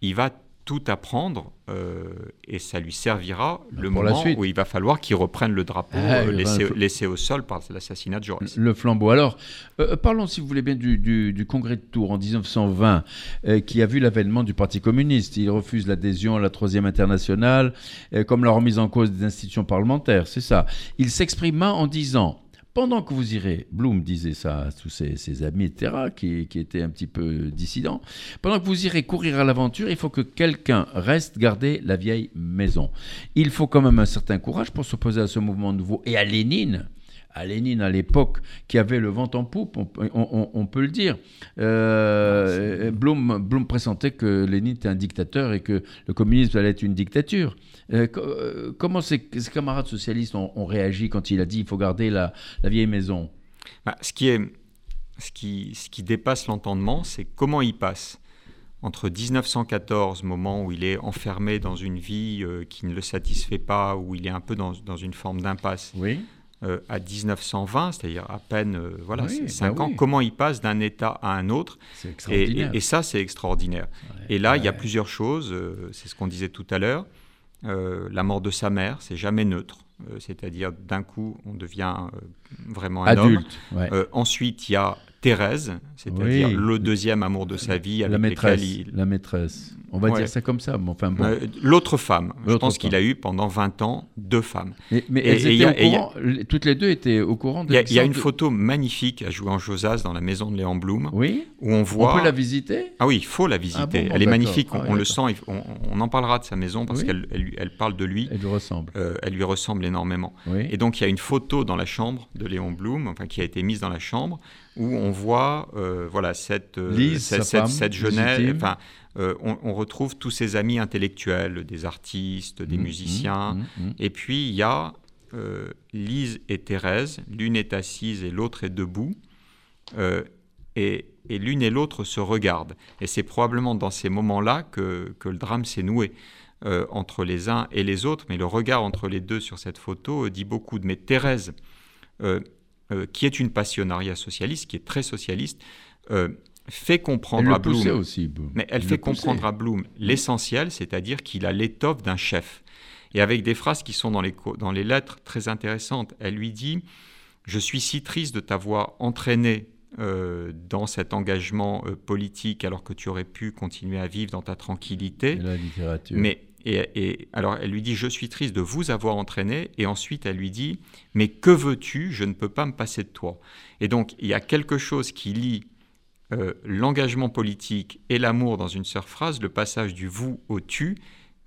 il va tout apprendre euh, et ça lui servira ben le moment où il va falloir qu'il reprenne le drapeau ah, euh, laissé, ben, laissé au sol par l'assassinat de Jaurès. Le flambeau. Alors, euh, parlons, si vous voulez bien, du, du, du Congrès de Tours en dix-neuf cent vingt, euh, qui a vu l'avènement du Parti communiste. Il refuse l'adhésion à la Troisième Internationale, euh, comme la remise en cause des institutions parlementaires, c'est ça. Il s'exprima en disant... Pendant que vous irez, Blum disait ça à tous ses, ses amis, et cetera, qui, qui étaient un petit peu dissidents, pendant que vous irez courir à l'aventure, il faut que quelqu'un reste garder la vieille maison. Il faut quand même un certain courage pour s'opposer à ce mouvement nouveau et à Lénine. À Lénine, à l'époque, qui avait le vent en poupe, on, on, on peut le dire. Euh, Blum, Blum pressentait que Lénine était un dictateur et que le communisme allait être une dictature. Euh, comment ses, ses camarades socialistes ont, ont réagi quand il a dit « il faut garder la, la vieille maison » ? bah, ce, qui est, ce, qui, ce qui dépasse l'entendement, c'est comment il passe entre dix-neuf cent quatorze, moment où il est enfermé dans une vie euh, qui ne le satisfait pas, où il est un peu dans, dans une forme d'impasse. Oui. Euh, à dix-neuf cent vingt, c'est-à-dire à peine euh, voilà, oui, cinq bah ans, oui. Comment il passe d'un état à un autre. C'est extraordinaire. Et, et, et ça, c'est extraordinaire. Ouais, et là, ouais. il y a plusieurs choses. Euh, c'est ce qu'on disait tout à l'heure. Euh, la mort de sa mère, c'est jamais neutre. Euh, c'est-à-dire, d'un coup, on devient euh, vraiment un adulte, homme. Ouais. Euh, ensuite, il y a Thérèse, c'est-à-dire oui. le deuxième amour de sa vie. Avec la maîtresse. Il... La maîtresse. On va ouais. dire ça comme ça. Mais enfin, bon. euh, l'autre femme. L'autre je pense femme. Qu'il a eu pendant vingt ans deux femmes. Et, mais et, elles et étaient a, au courant, a, toutes les deux étaient au courant. Il y, y a une de... photo magnifique à jouer en Josas dans la maison de Léon Blum. Oui. Où on voit. On peut la visiter ? Ah oui, il faut la visiter. Ah bon, bon, elle est magnifique. Ah, on, on le sent. On, on en parlera de sa maison parce oui. qu'elle elle, elle parle de lui. Elle lui ressemble. Euh, elle lui ressemble énormément. Oui. Et donc il y a une photo dans la chambre de Léon Blum, enfin qui a été mise dans la chambre, où on voit euh, voilà cette euh, Lise, cette, cette, cette jeunesse. Enfin, euh, on, on retrouve tous ses amis intellectuels, des artistes, des mmh, musiciens. Mmh, mmh. Et puis il y a euh, Lise et Thérèse. L'une est assise et l'autre est debout. Euh, et, et l'une et l'autre se regardent. Et c'est probablement dans ces moments-là que, que le drame s'est noué euh, entre les uns et les autres. Mais le regard entre les deux sur cette photo euh, dit beaucoup. Mais Thérèse. Euh, Euh, qui est une passionnariat socialiste, qui est très socialiste, euh, fait comprendre elle à Blum. Aussi, Blum. Mais elle, elle fait comprendre à Blum l'essentiel, c'est-à-dire qu'il a l'étoffe d'un chef. Et avec des phrases qui sont dans les, dans les lettres très intéressantes, elle lui dit « Je suis si triste de t'avoir entraîné euh, dans cet engagement euh, politique alors que tu aurais pu continuer à vivre dans ta tranquillité. » La littérature. Mais, et, et alors elle lui dit « Je suis triste de vous avoir entraîné » et ensuite elle lui dit « Mais que veux-tu ? Je ne peux pas me passer de toi. » Et donc il y a quelque chose qui lie euh, l'engagement politique et l'amour dans une seule phrase, le passage du « vous » au « tu »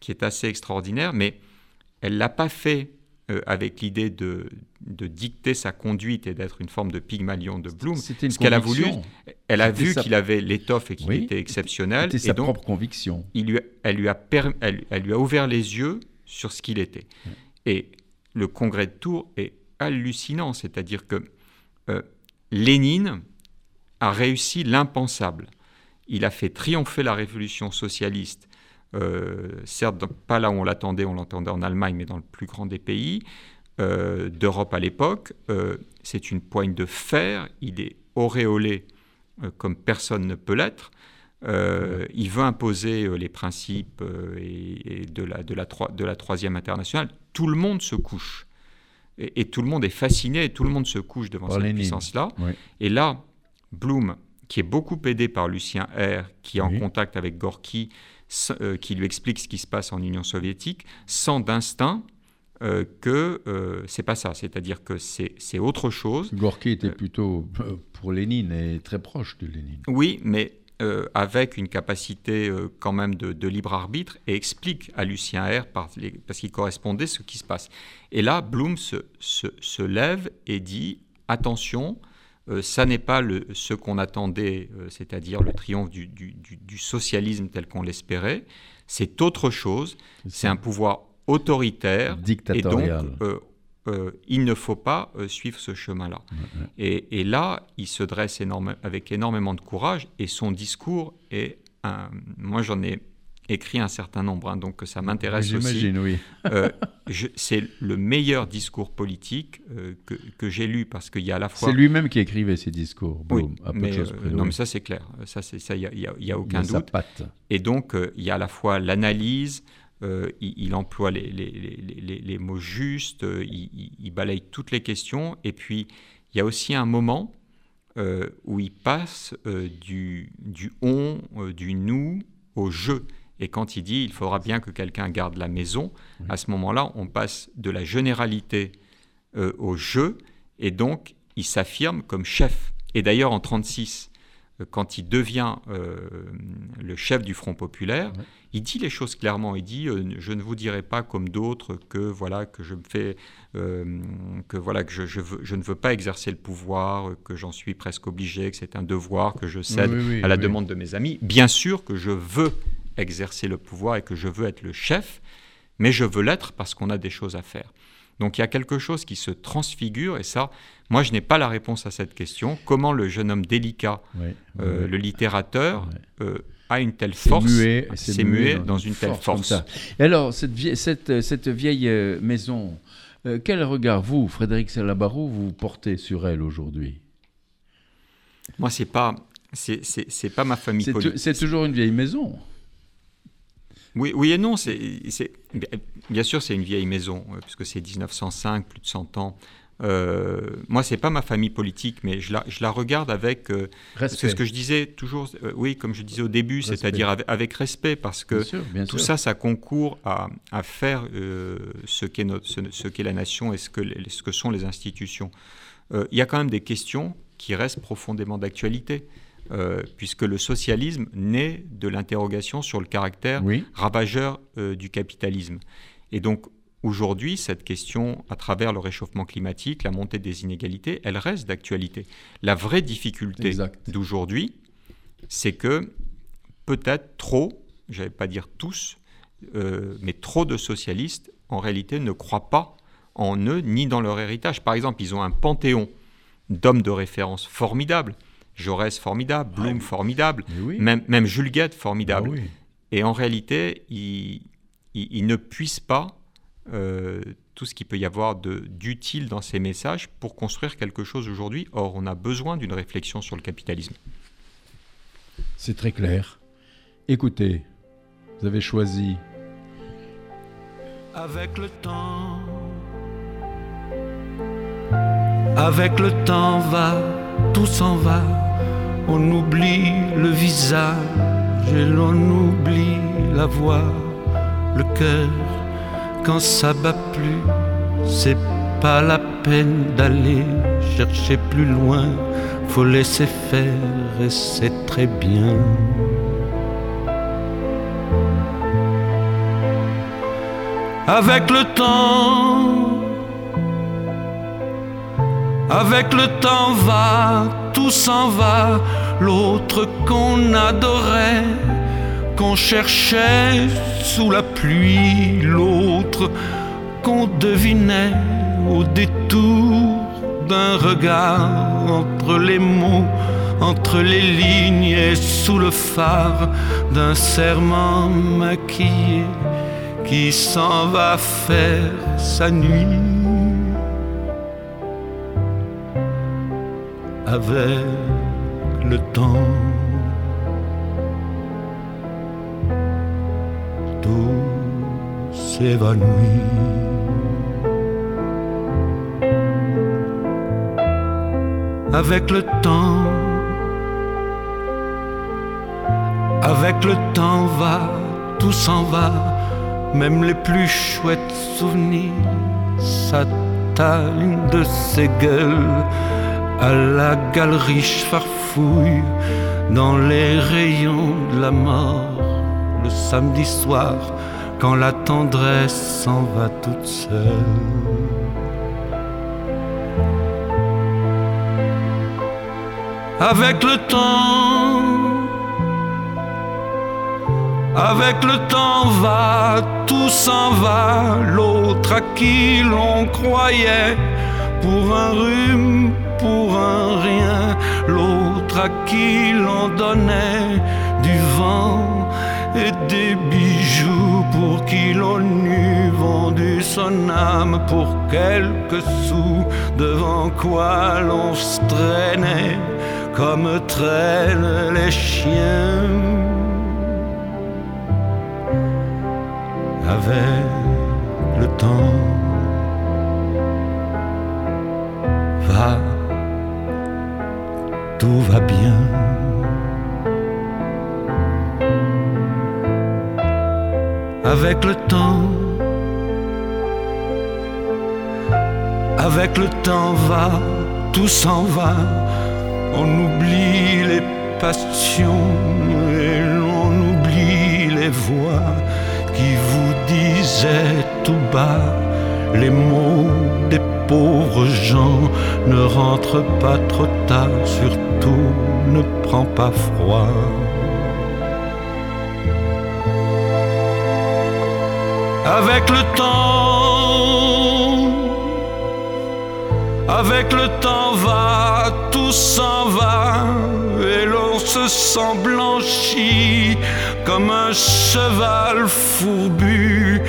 qui est assez extraordinaire, mais elle ne l'a pas fait euh, avec l'idée de, de dicter sa conduite et d'être une forme de Pygmalion de Blum. C'était une ce conviction. Qu'elle a voulu, elle a c'était vu sa... qu'il avait l'étoffe et qu'il oui, était exceptionnel. C'était sa et donc, propre conviction. Il lui a, elle, lui a per... elle, elle lui a ouvert les yeux sur ce qu'il était. Ouais. Et le congrès de Tours est hallucinant, c'est-à-dire que euh, Lénine a réussi l'impensable. Il a fait triompher la révolution socialiste, euh, certes pas là où on l'attendait, on l'entendait en Allemagne, mais dans le plus grand des pays euh, d'Europe à l'époque. Euh, c'est une poigne de fer, il est auréolé euh, comme personne ne peut l'être. Euh, il veut imposer euh, les principes euh, et, et de, la, de, la troi- de la Troisième Internationale. Tout le monde se couche. Et, et tout le monde est fasciné, et tout le monde se couche devant par cette Lénine. Puissance-là. Oui. Et là, Blum, qui est beaucoup aidé par Lucien Herr, qui est oui. en contact avec Gorky, s- euh, qui lui explique ce qui se passe en Union soviétique, sent d'instinct euh, que euh, c'est pas ça. C'est-à-dire que c'est, c'est autre chose. Gorky était euh, plutôt, pour Lénine, et très proche de Lénine. Oui, mais... euh, avec une capacité euh, quand même de, de libre arbitre, et explique à Lucien Herr, par les, parce qu'il correspondait, ce qui se passe. Et là, Blum se, se, se lève et dit « Attention, euh, ça n'est pas le, ce qu'on attendait, euh, c'est-à-dire le triomphe du, du, du, du socialisme tel qu'on l'espérait, c'est autre chose, c'est un pouvoir autoritaire, dictatorial. Et donc euh, euh, il ne faut pas euh, suivre ce chemin-là. Mmh. Et, et là, il se dresse énorme, avec énormément de courage, et son discours est un... Moi, j'en ai écrit un certain nombre, hein, donc ça m'intéresse aussi. J'imagine, oui. euh, je, c'est le meilleur discours politique euh, que, que j'ai lu, parce qu'il y a à la fois... C'est lui-même qui écrivait ses discours, Blum, oui, à peu mais, de choses près. Euh, non, mais ça, c'est clair. Ça, c'est, ça, y a, y a, y a aucun doute. Il a sa patte. Et donc, il euh, y a à la fois l'analyse... Euh, il, il emploie les, les, les, les, les mots justes, euh, il, il balaye toutes les questions. Et puis, il y a aussi un moment euh, où il passe euh, du, du on, euh, du nous au je. Et quand il dit « il faudra bien que quelqu'un garde la maison oui. », à ce moment-là, on passe de la généralité euh, au je. Et donc, il s'affirme comme chef. Et d'ailleurs, en mille neuf cent trente-six... quand il devient euh, le chef du Front populaire, ouais. il dit les choses clairement. Il dit euh, « je ne vous dirai pas comme d'autres que, voilà, que, je, me fais, euh, que, voilà, que je, je, veux, je ne veux pas exercer le pouvoir, que j'en suis presque obligé, que c'est un devoir, que je cède oui, oui, à la oui. demande de mes amis. Bien sûr que je veux exercer le pouvoir et que je veux être le chef, mais je veux l'être parce qu'on a des choses à faire. » Donc il y a quelque chose qui se transfigure, et ça, moi je n'ai pas la réponse à cette question. Comment le jeune homme délicat, oui, oui, euh, oui. le littérateur, oui. euh, a une telle c'est force, muet, c'est, c'est muet dans une, une telle force. force. Et alors, cette vieille, cette, cette vieille maison, euh, quel regard, vous, Frédéric Salabarou, vous portez sur elle aujourd'hui ? Moi, c'est pas, c'est, c'est, c'est pas ma famille. C'est, poli- tu, c'est toujours une vieille maison. Oui, oui et non, c'est, c'est, bien sûr c'est une vieille maison, puisque c'est dix-neuf cent cinq, plus de cent ans. Euh, moi, ce n'est pas ma famille politique, mais je la, je la regarde avec... Euh, c'est ce que je disais toujours, euh, oui, comme je disais au début, respect. C'est-à-dire avec, avec respect, parce que bien sûr, bien tout sûr. ça, ça concourt à, à faire euh, ce, qu'est notre, ce, ce qu'est la nation et ce que, ce que sont les institutions. Il euh, y a quand même des questions qui restent profondément d'actualité. Euh, puisque le socialisme naît de l'interrogation sur le caractère oui. ravageur euh, du capitalisme. Et donc, aujourd'hui, cette question, à travers le réchauffement climatique, la montée des inégalités, elle reste d'actualité. La vraie difficulté exact. d'aujourd'hui, c'est que peut-être trop, je n'allais pas dire tous, euh, mais trop de socialistes, en réalité, ne croient pas en eux ni dans leur héritage. Par exemple, ils ont un panthéon d'hommes de référence formidables, Jaurès formidable, ah, Blum formidable, oui. même, même Jules Guesde formidable. Ah, oui. Et en réalité, il, il, il ne puise pas euh, tout ce qu'il peut y avoir de, d'utile dans ces messages pour construire quelque chose aujourd'hui. Or, on a besoin d'une réflexion sur le capitalisme. C'est très clair. Écoutez, vous avez choisi. Avec le temps, avec le temps va. Tout s'en va, on oublie le visage et l'on oublie la voix, le cœur. Quand ça bat plus, c'est pas la peine d'aller chercher plus loin. Faut laisser faire et c'est très bien. Avec le temps, avec le temps va, tout s'en va, l'autre qu'on adorait, qu'on cherchait sous la pluie, l'autre qu'on devinait au détour d'un regard, entre les mots, entre les lignes et sous le phare d'un serment maquillé qui s'en va faire sa nuit. Avec le temps, tout s'évanouit. Avec le temps, avec le temps va, tout s'en va, même les plus chouettes souvenirs s'atteignent de ses gueules. À la galerie, je farfouille dans les rayons de la mort, le samedi soir, quand la tendresse s'en va toute seule. Avec le temps, avec le temps va, tout s'en va, l'autre à qui l'on croyait, pour un rhume, pour un rien, l'autre à qui l'on donnait du vent et des bijoux, pour qui l'on eût vendu son âme pour quelques sous, devant quoi l'on se traînait comme traînent les chiens. Avec le temps va, tout va bien. Avec le temps, avec le temps va, tout s'en va. On oublie les passions et l'on oublie les voix qui vous disaient tout bas les mots des pauvres gens. Ne rentre pas trop tard, surtout ne prends pas froid. Avec le temps, avec le temps va, tout s'en va, et l'on se sent blanchi comme un cheval fourbu,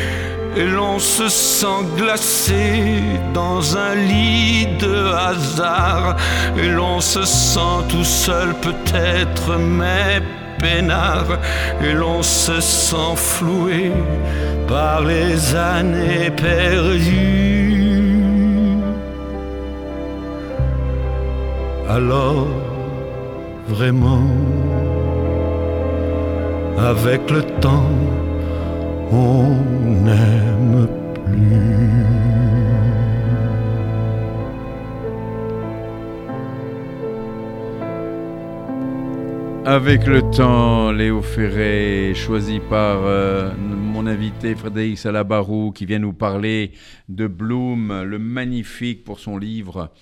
et l'on se sent glacé dans un lit de hasard, et l'on se sent tout seul peut-être, mais peinard, et l'on se sent floué par les années perdues. Alors, vraiment, avec le temps, on n'aime plus. Avec le temps, Léo Ferré, choisi par euh, mon invité Frédéric Salabarou, qui vient nous parler de Blum, le Magnifique, pour son livre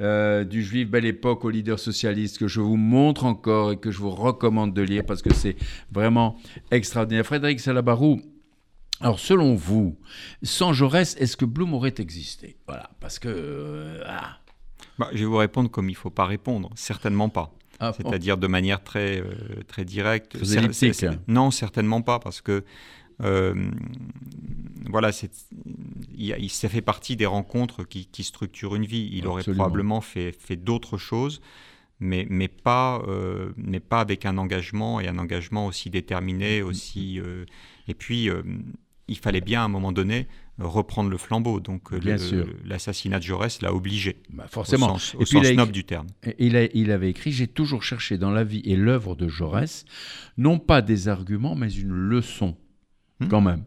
euh, du Juif Belle Époque au leader socialiste, que je vous montre encore et que je vous recommande de lire parce que c'est vraiment extraordinaire. Frédéric Salabarou, alors, selon vous, sans Jaurès, est-ce que Blum aurait existé ? Voilà, parce que... Euh, ah. bah, je vais vous répondre comme il ne faut pas répondre, certainement pas. Ah, c'est-à-dire bon. de manière très, euh, très directe. Très elliptique. C'est, c'est, non, certainement pas, parce que euh, voilà, c'est, y a, y, ça fait partie des rencontres qui, qui structurent une vie. Il Absolument. aurait probablement fait, fait d'autres choses, mais, mais, pas, euh, mais pas avec un engagement, et un engagement aussi déterminé. aussi. Euh, et puis, euh, il fallait bien, à un moment donné, reprendre le flambeau. Donc Bien le, sûr. l'assassinat de Jaurès l'a obligé, bah forcément. au sens, au et puis sens il a, noble du terme. Il, a, il avait écrit « J'ai toujours cherché dans la vie et l'œuvre de Jaurès, non pas des arguments, mais une leçon, hmm. quand même. »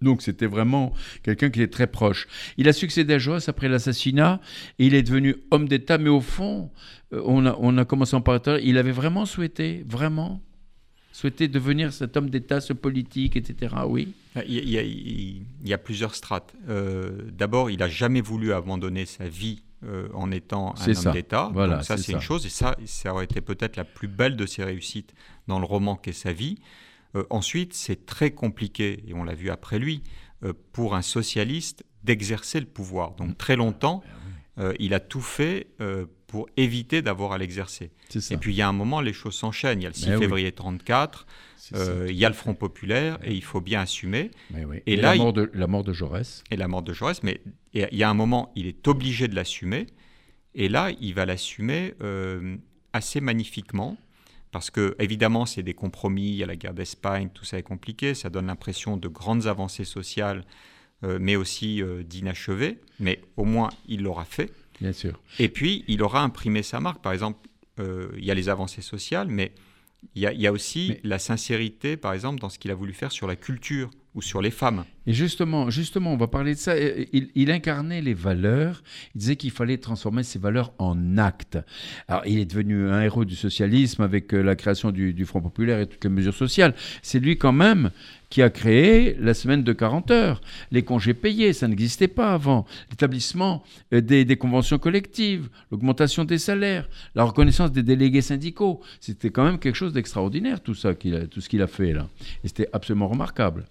Donc c'était vraiment quelqu'un qui est très proche. Il a succédé à Jaurès après l'assassinat et il est devenu homme d'État. Mais au fond, on a, on a commencé en parler, il avait vraiment souhaité, vraiment souhaité devenir cet homme d'État, ce politique, et cetera. Oui. Il y a, il y a plusieurs strates. Euh, d'abord, il n'a jamais voulu abandonner sa vie euh, en étant un c'est homme ça. d'État. Voilà, Donc ça, c'est, c'est ça. une chose. Et ça, ça aurait été peut-être la plus belle de ses réussites dans le roman qu'est sa vie. Euh, ensuite, c'est très compliqué, et on l'a vu après lui, euh, pour un socialiste d'exercer le pouvoir. Donc très longtemps, euh, il a tout fait euh, pour éviter d'avoir à l'exercer. Et puis il y a un moment, les choses s'enchaînent. Il y a le six Mais février mille neuf cent trente-quatre, euh, il y a le Front populaire, ouais. et il faut bien assumer. Ouais. Et, et là, la, mort de, la mort de Jaurès. Et la mort de Jaurès, mais il y a un moment, il est obligé de l'assumer, et là, il va l'assumer euh, assez magnifiquement, parce que, évidemment, c'est des compromis, il y a la guerre d'Espagne, tout ça est compliqué, ça donne l'impression de grandes avancées sociales, euh, mais aussi euh, d'inachevé, mais au moins, il l'aura fait. Bien sûr. Et puis, il aura imprimé sa marque. Par exemple, euh, il y a les avancées sociales, mais il y a, il y a aussi mais... la sincérité, par exemple, dans ce qu'il a voulu faire sur la culture ou sur les femmes. Et justement, justement, on va parler de ça. Il, il incarnait les valeurs. Il disait qu'il fallait transformer ces valeurs en actes. Alors, il est devenu un héros du socialisme avec la création du, du Front populaire et toutes les mesures sociales. C'est lui quand même qui a créé la semaine de quarante heures, les congés payés, ça n'existait pas avant, l'établissement des, des conventions collectives, l'augmentation des salaires, la reconnaissance des délégués syndicaux. C'était quand même quelque chose d'extraordinaire, tout ça, qu'il a, tout ce qu'il a fait là. Et c'était absolument remarquable.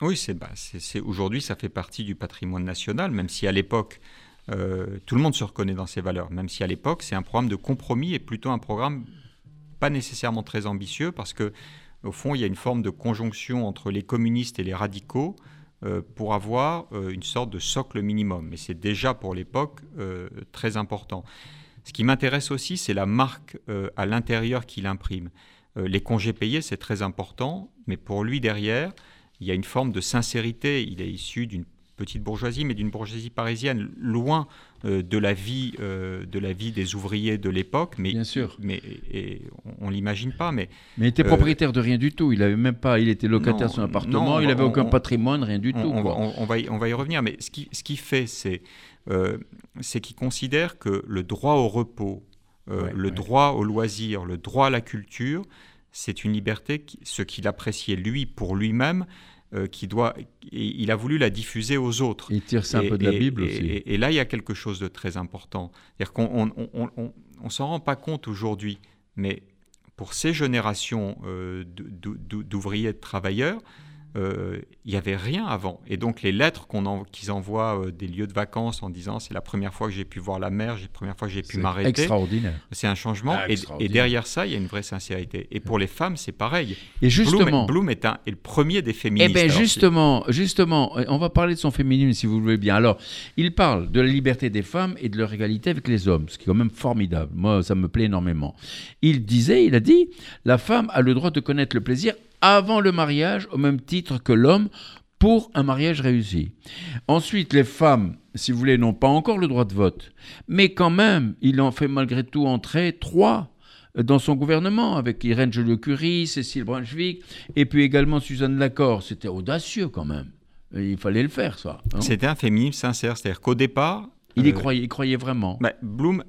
Oui, c'est, bah, c'est, c'est, aujourd'hui, ça fait partie du patrimoine national, même si à l'époque, euh, tout le monde se reconnaît dans ses valeurs, même si à l'époque, c'est un programme de compromis et plutôt un programme pas nécessairement très ambitieux, parce que au fond, il y a une forme de conjonction entre les communistes et les radicaux euh, pour avoir euh, une sorte de socle minimum. Mais c'est déjà pour l'époque euh, très important. Ce qui m'intéresse aussi, c'est la marque euh, à l'intérieur qu'il imprime. Euh, les congés payés, c'est très important, mais pour lui, derrière, il y a une forme de sincérité. Il est issu d'une petite bourgeoisie, mais d'une bourgeoisie parisienne, loin euh, de, la vie, euh, de la vie des ouvriers de l'époque. Mais, bien sûr. Mais, et, et on ne l'imagine pas. Mais, mais il était propriétaire euh, de rien du tout. Il avait même pas, il était locataire de son appartement. Non, il n'avait aucun on, patrimoine, rien du on, tout. On, quoi. On, on, va y, on va y revenir. Mais ce qu'il ce qui fait, c'est, euh, c'est qu'il considère que le droit au repos, euh, ouais, le ouais. droit au loisir, le droit à la culture, c'est une liberté, qui, ce qu'il appréciait lui pour lui-même, Euh, qui doit, il a voulu la diffuser aux autres. Il tire ça et, un peu de la et, Bible et, aussi. Et, et là, il y a quelque chose de très important. C'est-à-dire qu'on ne s'en rend pas compte aujourd'hui, mais pour ces générations euh, d'ouvriers et de travailleurs, euh, il n'y avait rien avant. Et donc, les lettres qu'on en, qu'ils envoient euh, des lieux de vacances en disant « c'est la première fois que j'ai pu voir la mer, c'est la première fois que j'ai pu c'est m'arrêter », extraordinaire. C'est un changement. Ah, et, et derrière ça, il y a une vraie sincérité. Et pour les femmes, c'est pareil. Et justement, Blum est, est, est le premier des féministes. Eh bien, justement, justement, on va parler de son féminisme, si vous voulez bien. Alors, il parle de la liberté des femmes et de leur égalité avec les hommes, ce qui est quand même formidable. Moi, ça me plaît énormément. Il disait, il a dit « La femme a le droit de connaître le plaisir avant le mariage, au même titre que l'homme, pour un mariage réussi. » Ensuite, les femmes, si vous voulez, n'ont pas encore le droit de vote. Mais quand même, il en fait malgré tout entrer trois dans son gouvernement, avec Irène Joliot-Curie, Cécile Brunschvig, et puis également Suzanne Lacorre. C'était audacieux quand même. Il fallait le faire, ça. Hein. C'était un féminisme sincère. C'est-à-dire qu'au départ... Il y euh, croyait, il croyait vraiment. Bah, Blum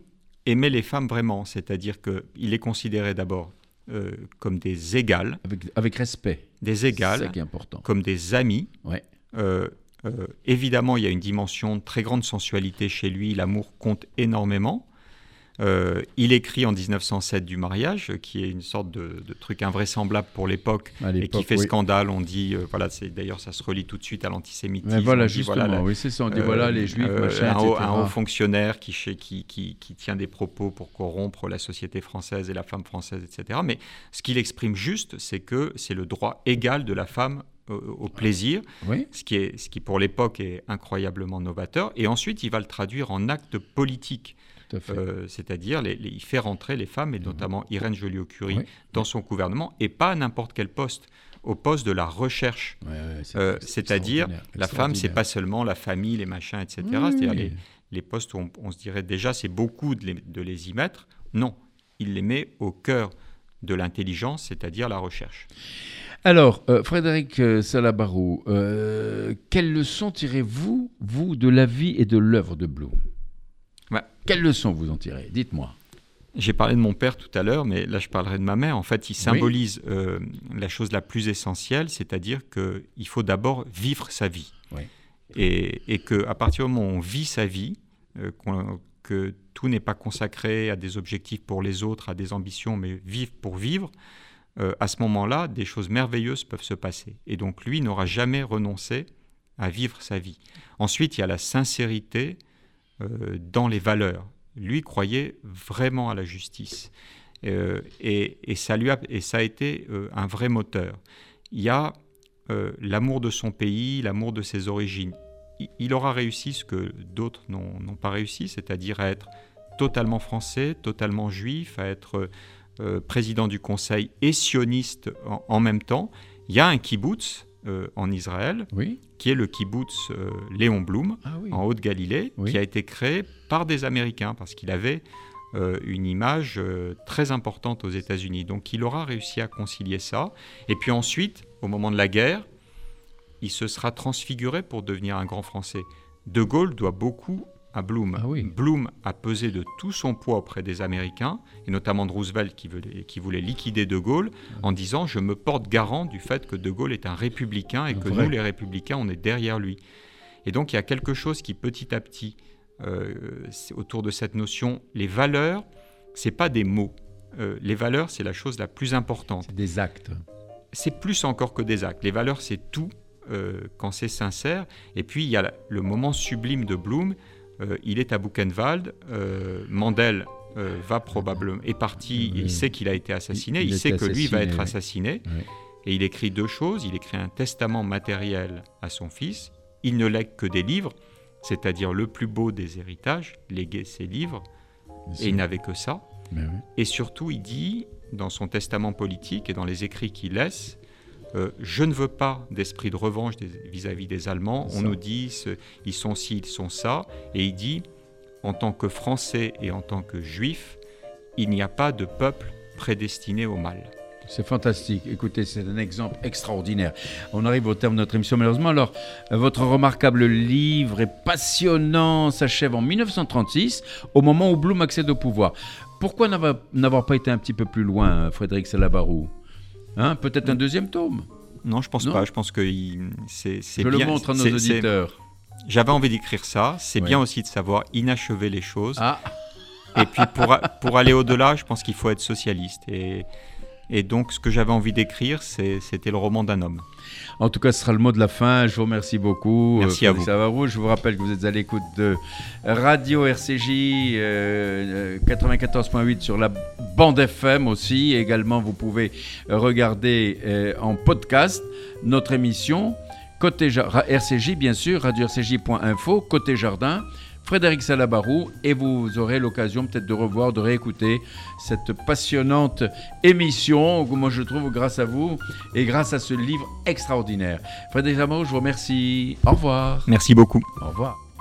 aimait les femmes vraiment. C'est-à-dire qu'il les considérait d'abord Euh, comme des égales. Avec, avec respect. Des égales. C'est ça qui est important. Comme des amis. Ouais. Euh, euh, évidemment, il y a une dimension de très grande sensualité chez lui. L'amour compte énormément. Euh, il écrit en dix-neuf cent sept du mariage, qui est une sorte de, de truc invraisemblable pour l'époque, l'époque et qui fait oui. scandale. On dit, euh, voilà, c'est, d'ailleurs, ça se relie tout de suite à l'antisémitisme. Mais voilà, dit, justement, voilà, la, oui, c'est ça. On dit, euh, voilà, les Juifs, euh, machin, un, haut, un haut fonctionnaire qui, qui, qui, qui tient des propos pour corrompre la société française et la femme française, et cetera. Mais ce qu'il exprime juste, c'est que c'est le droit égal de la femme au, au plaisir, oui. ce, qui est, ce qui, pour l'époque, est incroyablement novateur. Et ensuite, il va le traduire en acte politique. Euh, c'est-à-dire les, les, il fait rentrer les femmes, et notamment Irène Joliot-Curie, oui. dans son gouvernement, et pas à n'importe quel poste, au poste de la recherche. Ouais, ouais, c'est, euh, c'est c'est-à-dire, la femme, c'est pas seulement la famille, les machins, et cetera. Oui, c'est-à-dire oui. les, les postes où on, on se dirait déjà, c'est beaucoup de les, de les y mettre. Non, il les met au cœur de l'intelligence, c'est-à-dire la recherche. Alors, euh, Frédéric euh, Salabarou, euh, quelles leçons tirez-vous, vous, de la vie et de l'œuvre de Blum ? Bah, quelle leçon vous en tirez ? Dites-moi. J'ai parlé de mon père tout à l'heure, mais là, je parlerai de ma mère. En fait, il symbolise oui. euh, la chose la plus essentielle, c'est-à-dire qu'il faut d'abord vivre sa vie. Oui. Et, et qu'à partir du moment où on vit sa vie, euh, que tout n'est pas consacré à des objectifs pour les autres, à des ambitions, mais vivre pour vivre, euh, à ce moment-là, des choses merveilleuses peuvent se passer. Et donc, lui n'aura jamais renoncé à vivre sa vie. Ensuite, il y a la sincérité dans les valeurs. Lui croyait vraiment à la justice. Euh, et, et, ça lui a, et ça a été euh, un vrai moteur. Il y a euh, l'amour de son pays, l'amour de ses origines. Il, il aura réussi ce que d'autres n'ont, n'ont pas réussi, c'est-à-dire à être totalement français, totalement juif, à être euh, président du Conseil et sioniste en, en même temps. Il y a un kibbutz Euh, en Israël, oui. qui est le kibbutz euh, Léon Blum, ah, oui. en Haute-Galilée, oui. qui a été créé par des Américains, parce qu'il avait euh, une image euh, très importante aux États-Unis. Donc il aura réussi à concilier ça. Et puis ensuite, au moment de la guerre, il se sera transfiguré pour devenir un grand Français. De Gaulle doit beaucoup à Blum. Ah oui. Blum a pesé de tout son poids auprès des Américains, et notamment de Roosevelt qui voulait, qui voulait liquider De Gaulle, en disant « je me porte garant du fait que De Gaulle est un républicain et que vrai. Nous, les républicains, on est derrière lui ». Et donc il y a quelque chose qui, petit à petit, euh, autour de cette notion, les valeurs, ce n'est pas des mots. Euh, les valeurs, c'est la chose la plus importante. C'est des actes. C'est plus encore que des actes. Les valeurs, c'est tout euh, quand c'est sincère. Et puis, il y a le moment sublime de Blum. Euh, il est à Buchenwald. Euh, Mandel euh, va probablement, est parti. Oui. Il sait qu'il a été assassiné. Il, il, il sait que lui va être assassiné. Oui. Et il écrit deux choses. Il écrit un testament matériel à son fils. Il ne lègue que des livres, c'est-à-dire le plus beau des héritages, léguer ses livres. Et il n'avait que ça. Oui. Et surtout, il dit, dans son testament politique et dans les écrits qu'il laisse, euh, je ne veux pas d'esprit de revanche des, vis-à-vis des Allemands. Ça. On nous dit, ce, ils sont ci, ils sont ça. Et il dit, en tant que Français et en tant que Juif, il n'y a pas de peuple prédestiné au mal. C'est fantastique. Écoutez, c'est un exemple extraordinaire. On arrive au terme de notre émission, malheureusement. Alors, votre remarquable livre est passionnant, s'achève en mille neuf cent trente-six, au moment où Blum accède au pouvoir. Pourquoi n'avoir, n'avoir pas été un petit peu plus loin, Frédéric Salabarou, hein? Peut-être un deuxième tome? Non, je ne pense non. pas. Je pense que il, c'est, c'est je bien. Je le montre à nos c'est, auditeurs. C'est, j'avais envie d'écrire ça. C'est ouais. bien aussi de savoir inachever les choses. Ah. Et puis, pour, pour aller au-delà, je pense qu'il faut être socialiste. Et... Et donc, ce que j'avais envie d'écrire, c'est, c'était le roman d'un homme. En tout cas, ce sera le mot de la fin. Je vous remercie beaucoup. Merci euh, à vous. Salabarou. Je vous rappelle que vous êtes à l'écoute de Radio R C J euh, quatre-vingt-quatorze virgule huit sur la bande F M aussi. Également, vous pouvez regarder euh, en podcast notre émission. Côté Jardin, R C J, bien sûr, radio r c j point info, Côté Jardin. Frédéric Salabarou, et vous aurez l'occasion peut-être de revoir, de réécouter cette passionnante émission, moi je trouve, grâce à vous et grâce à ce livre extraordinaire. Frédéric Salabarou, je vous remercie. Au revoir. Merci beaucoup. Au revoir.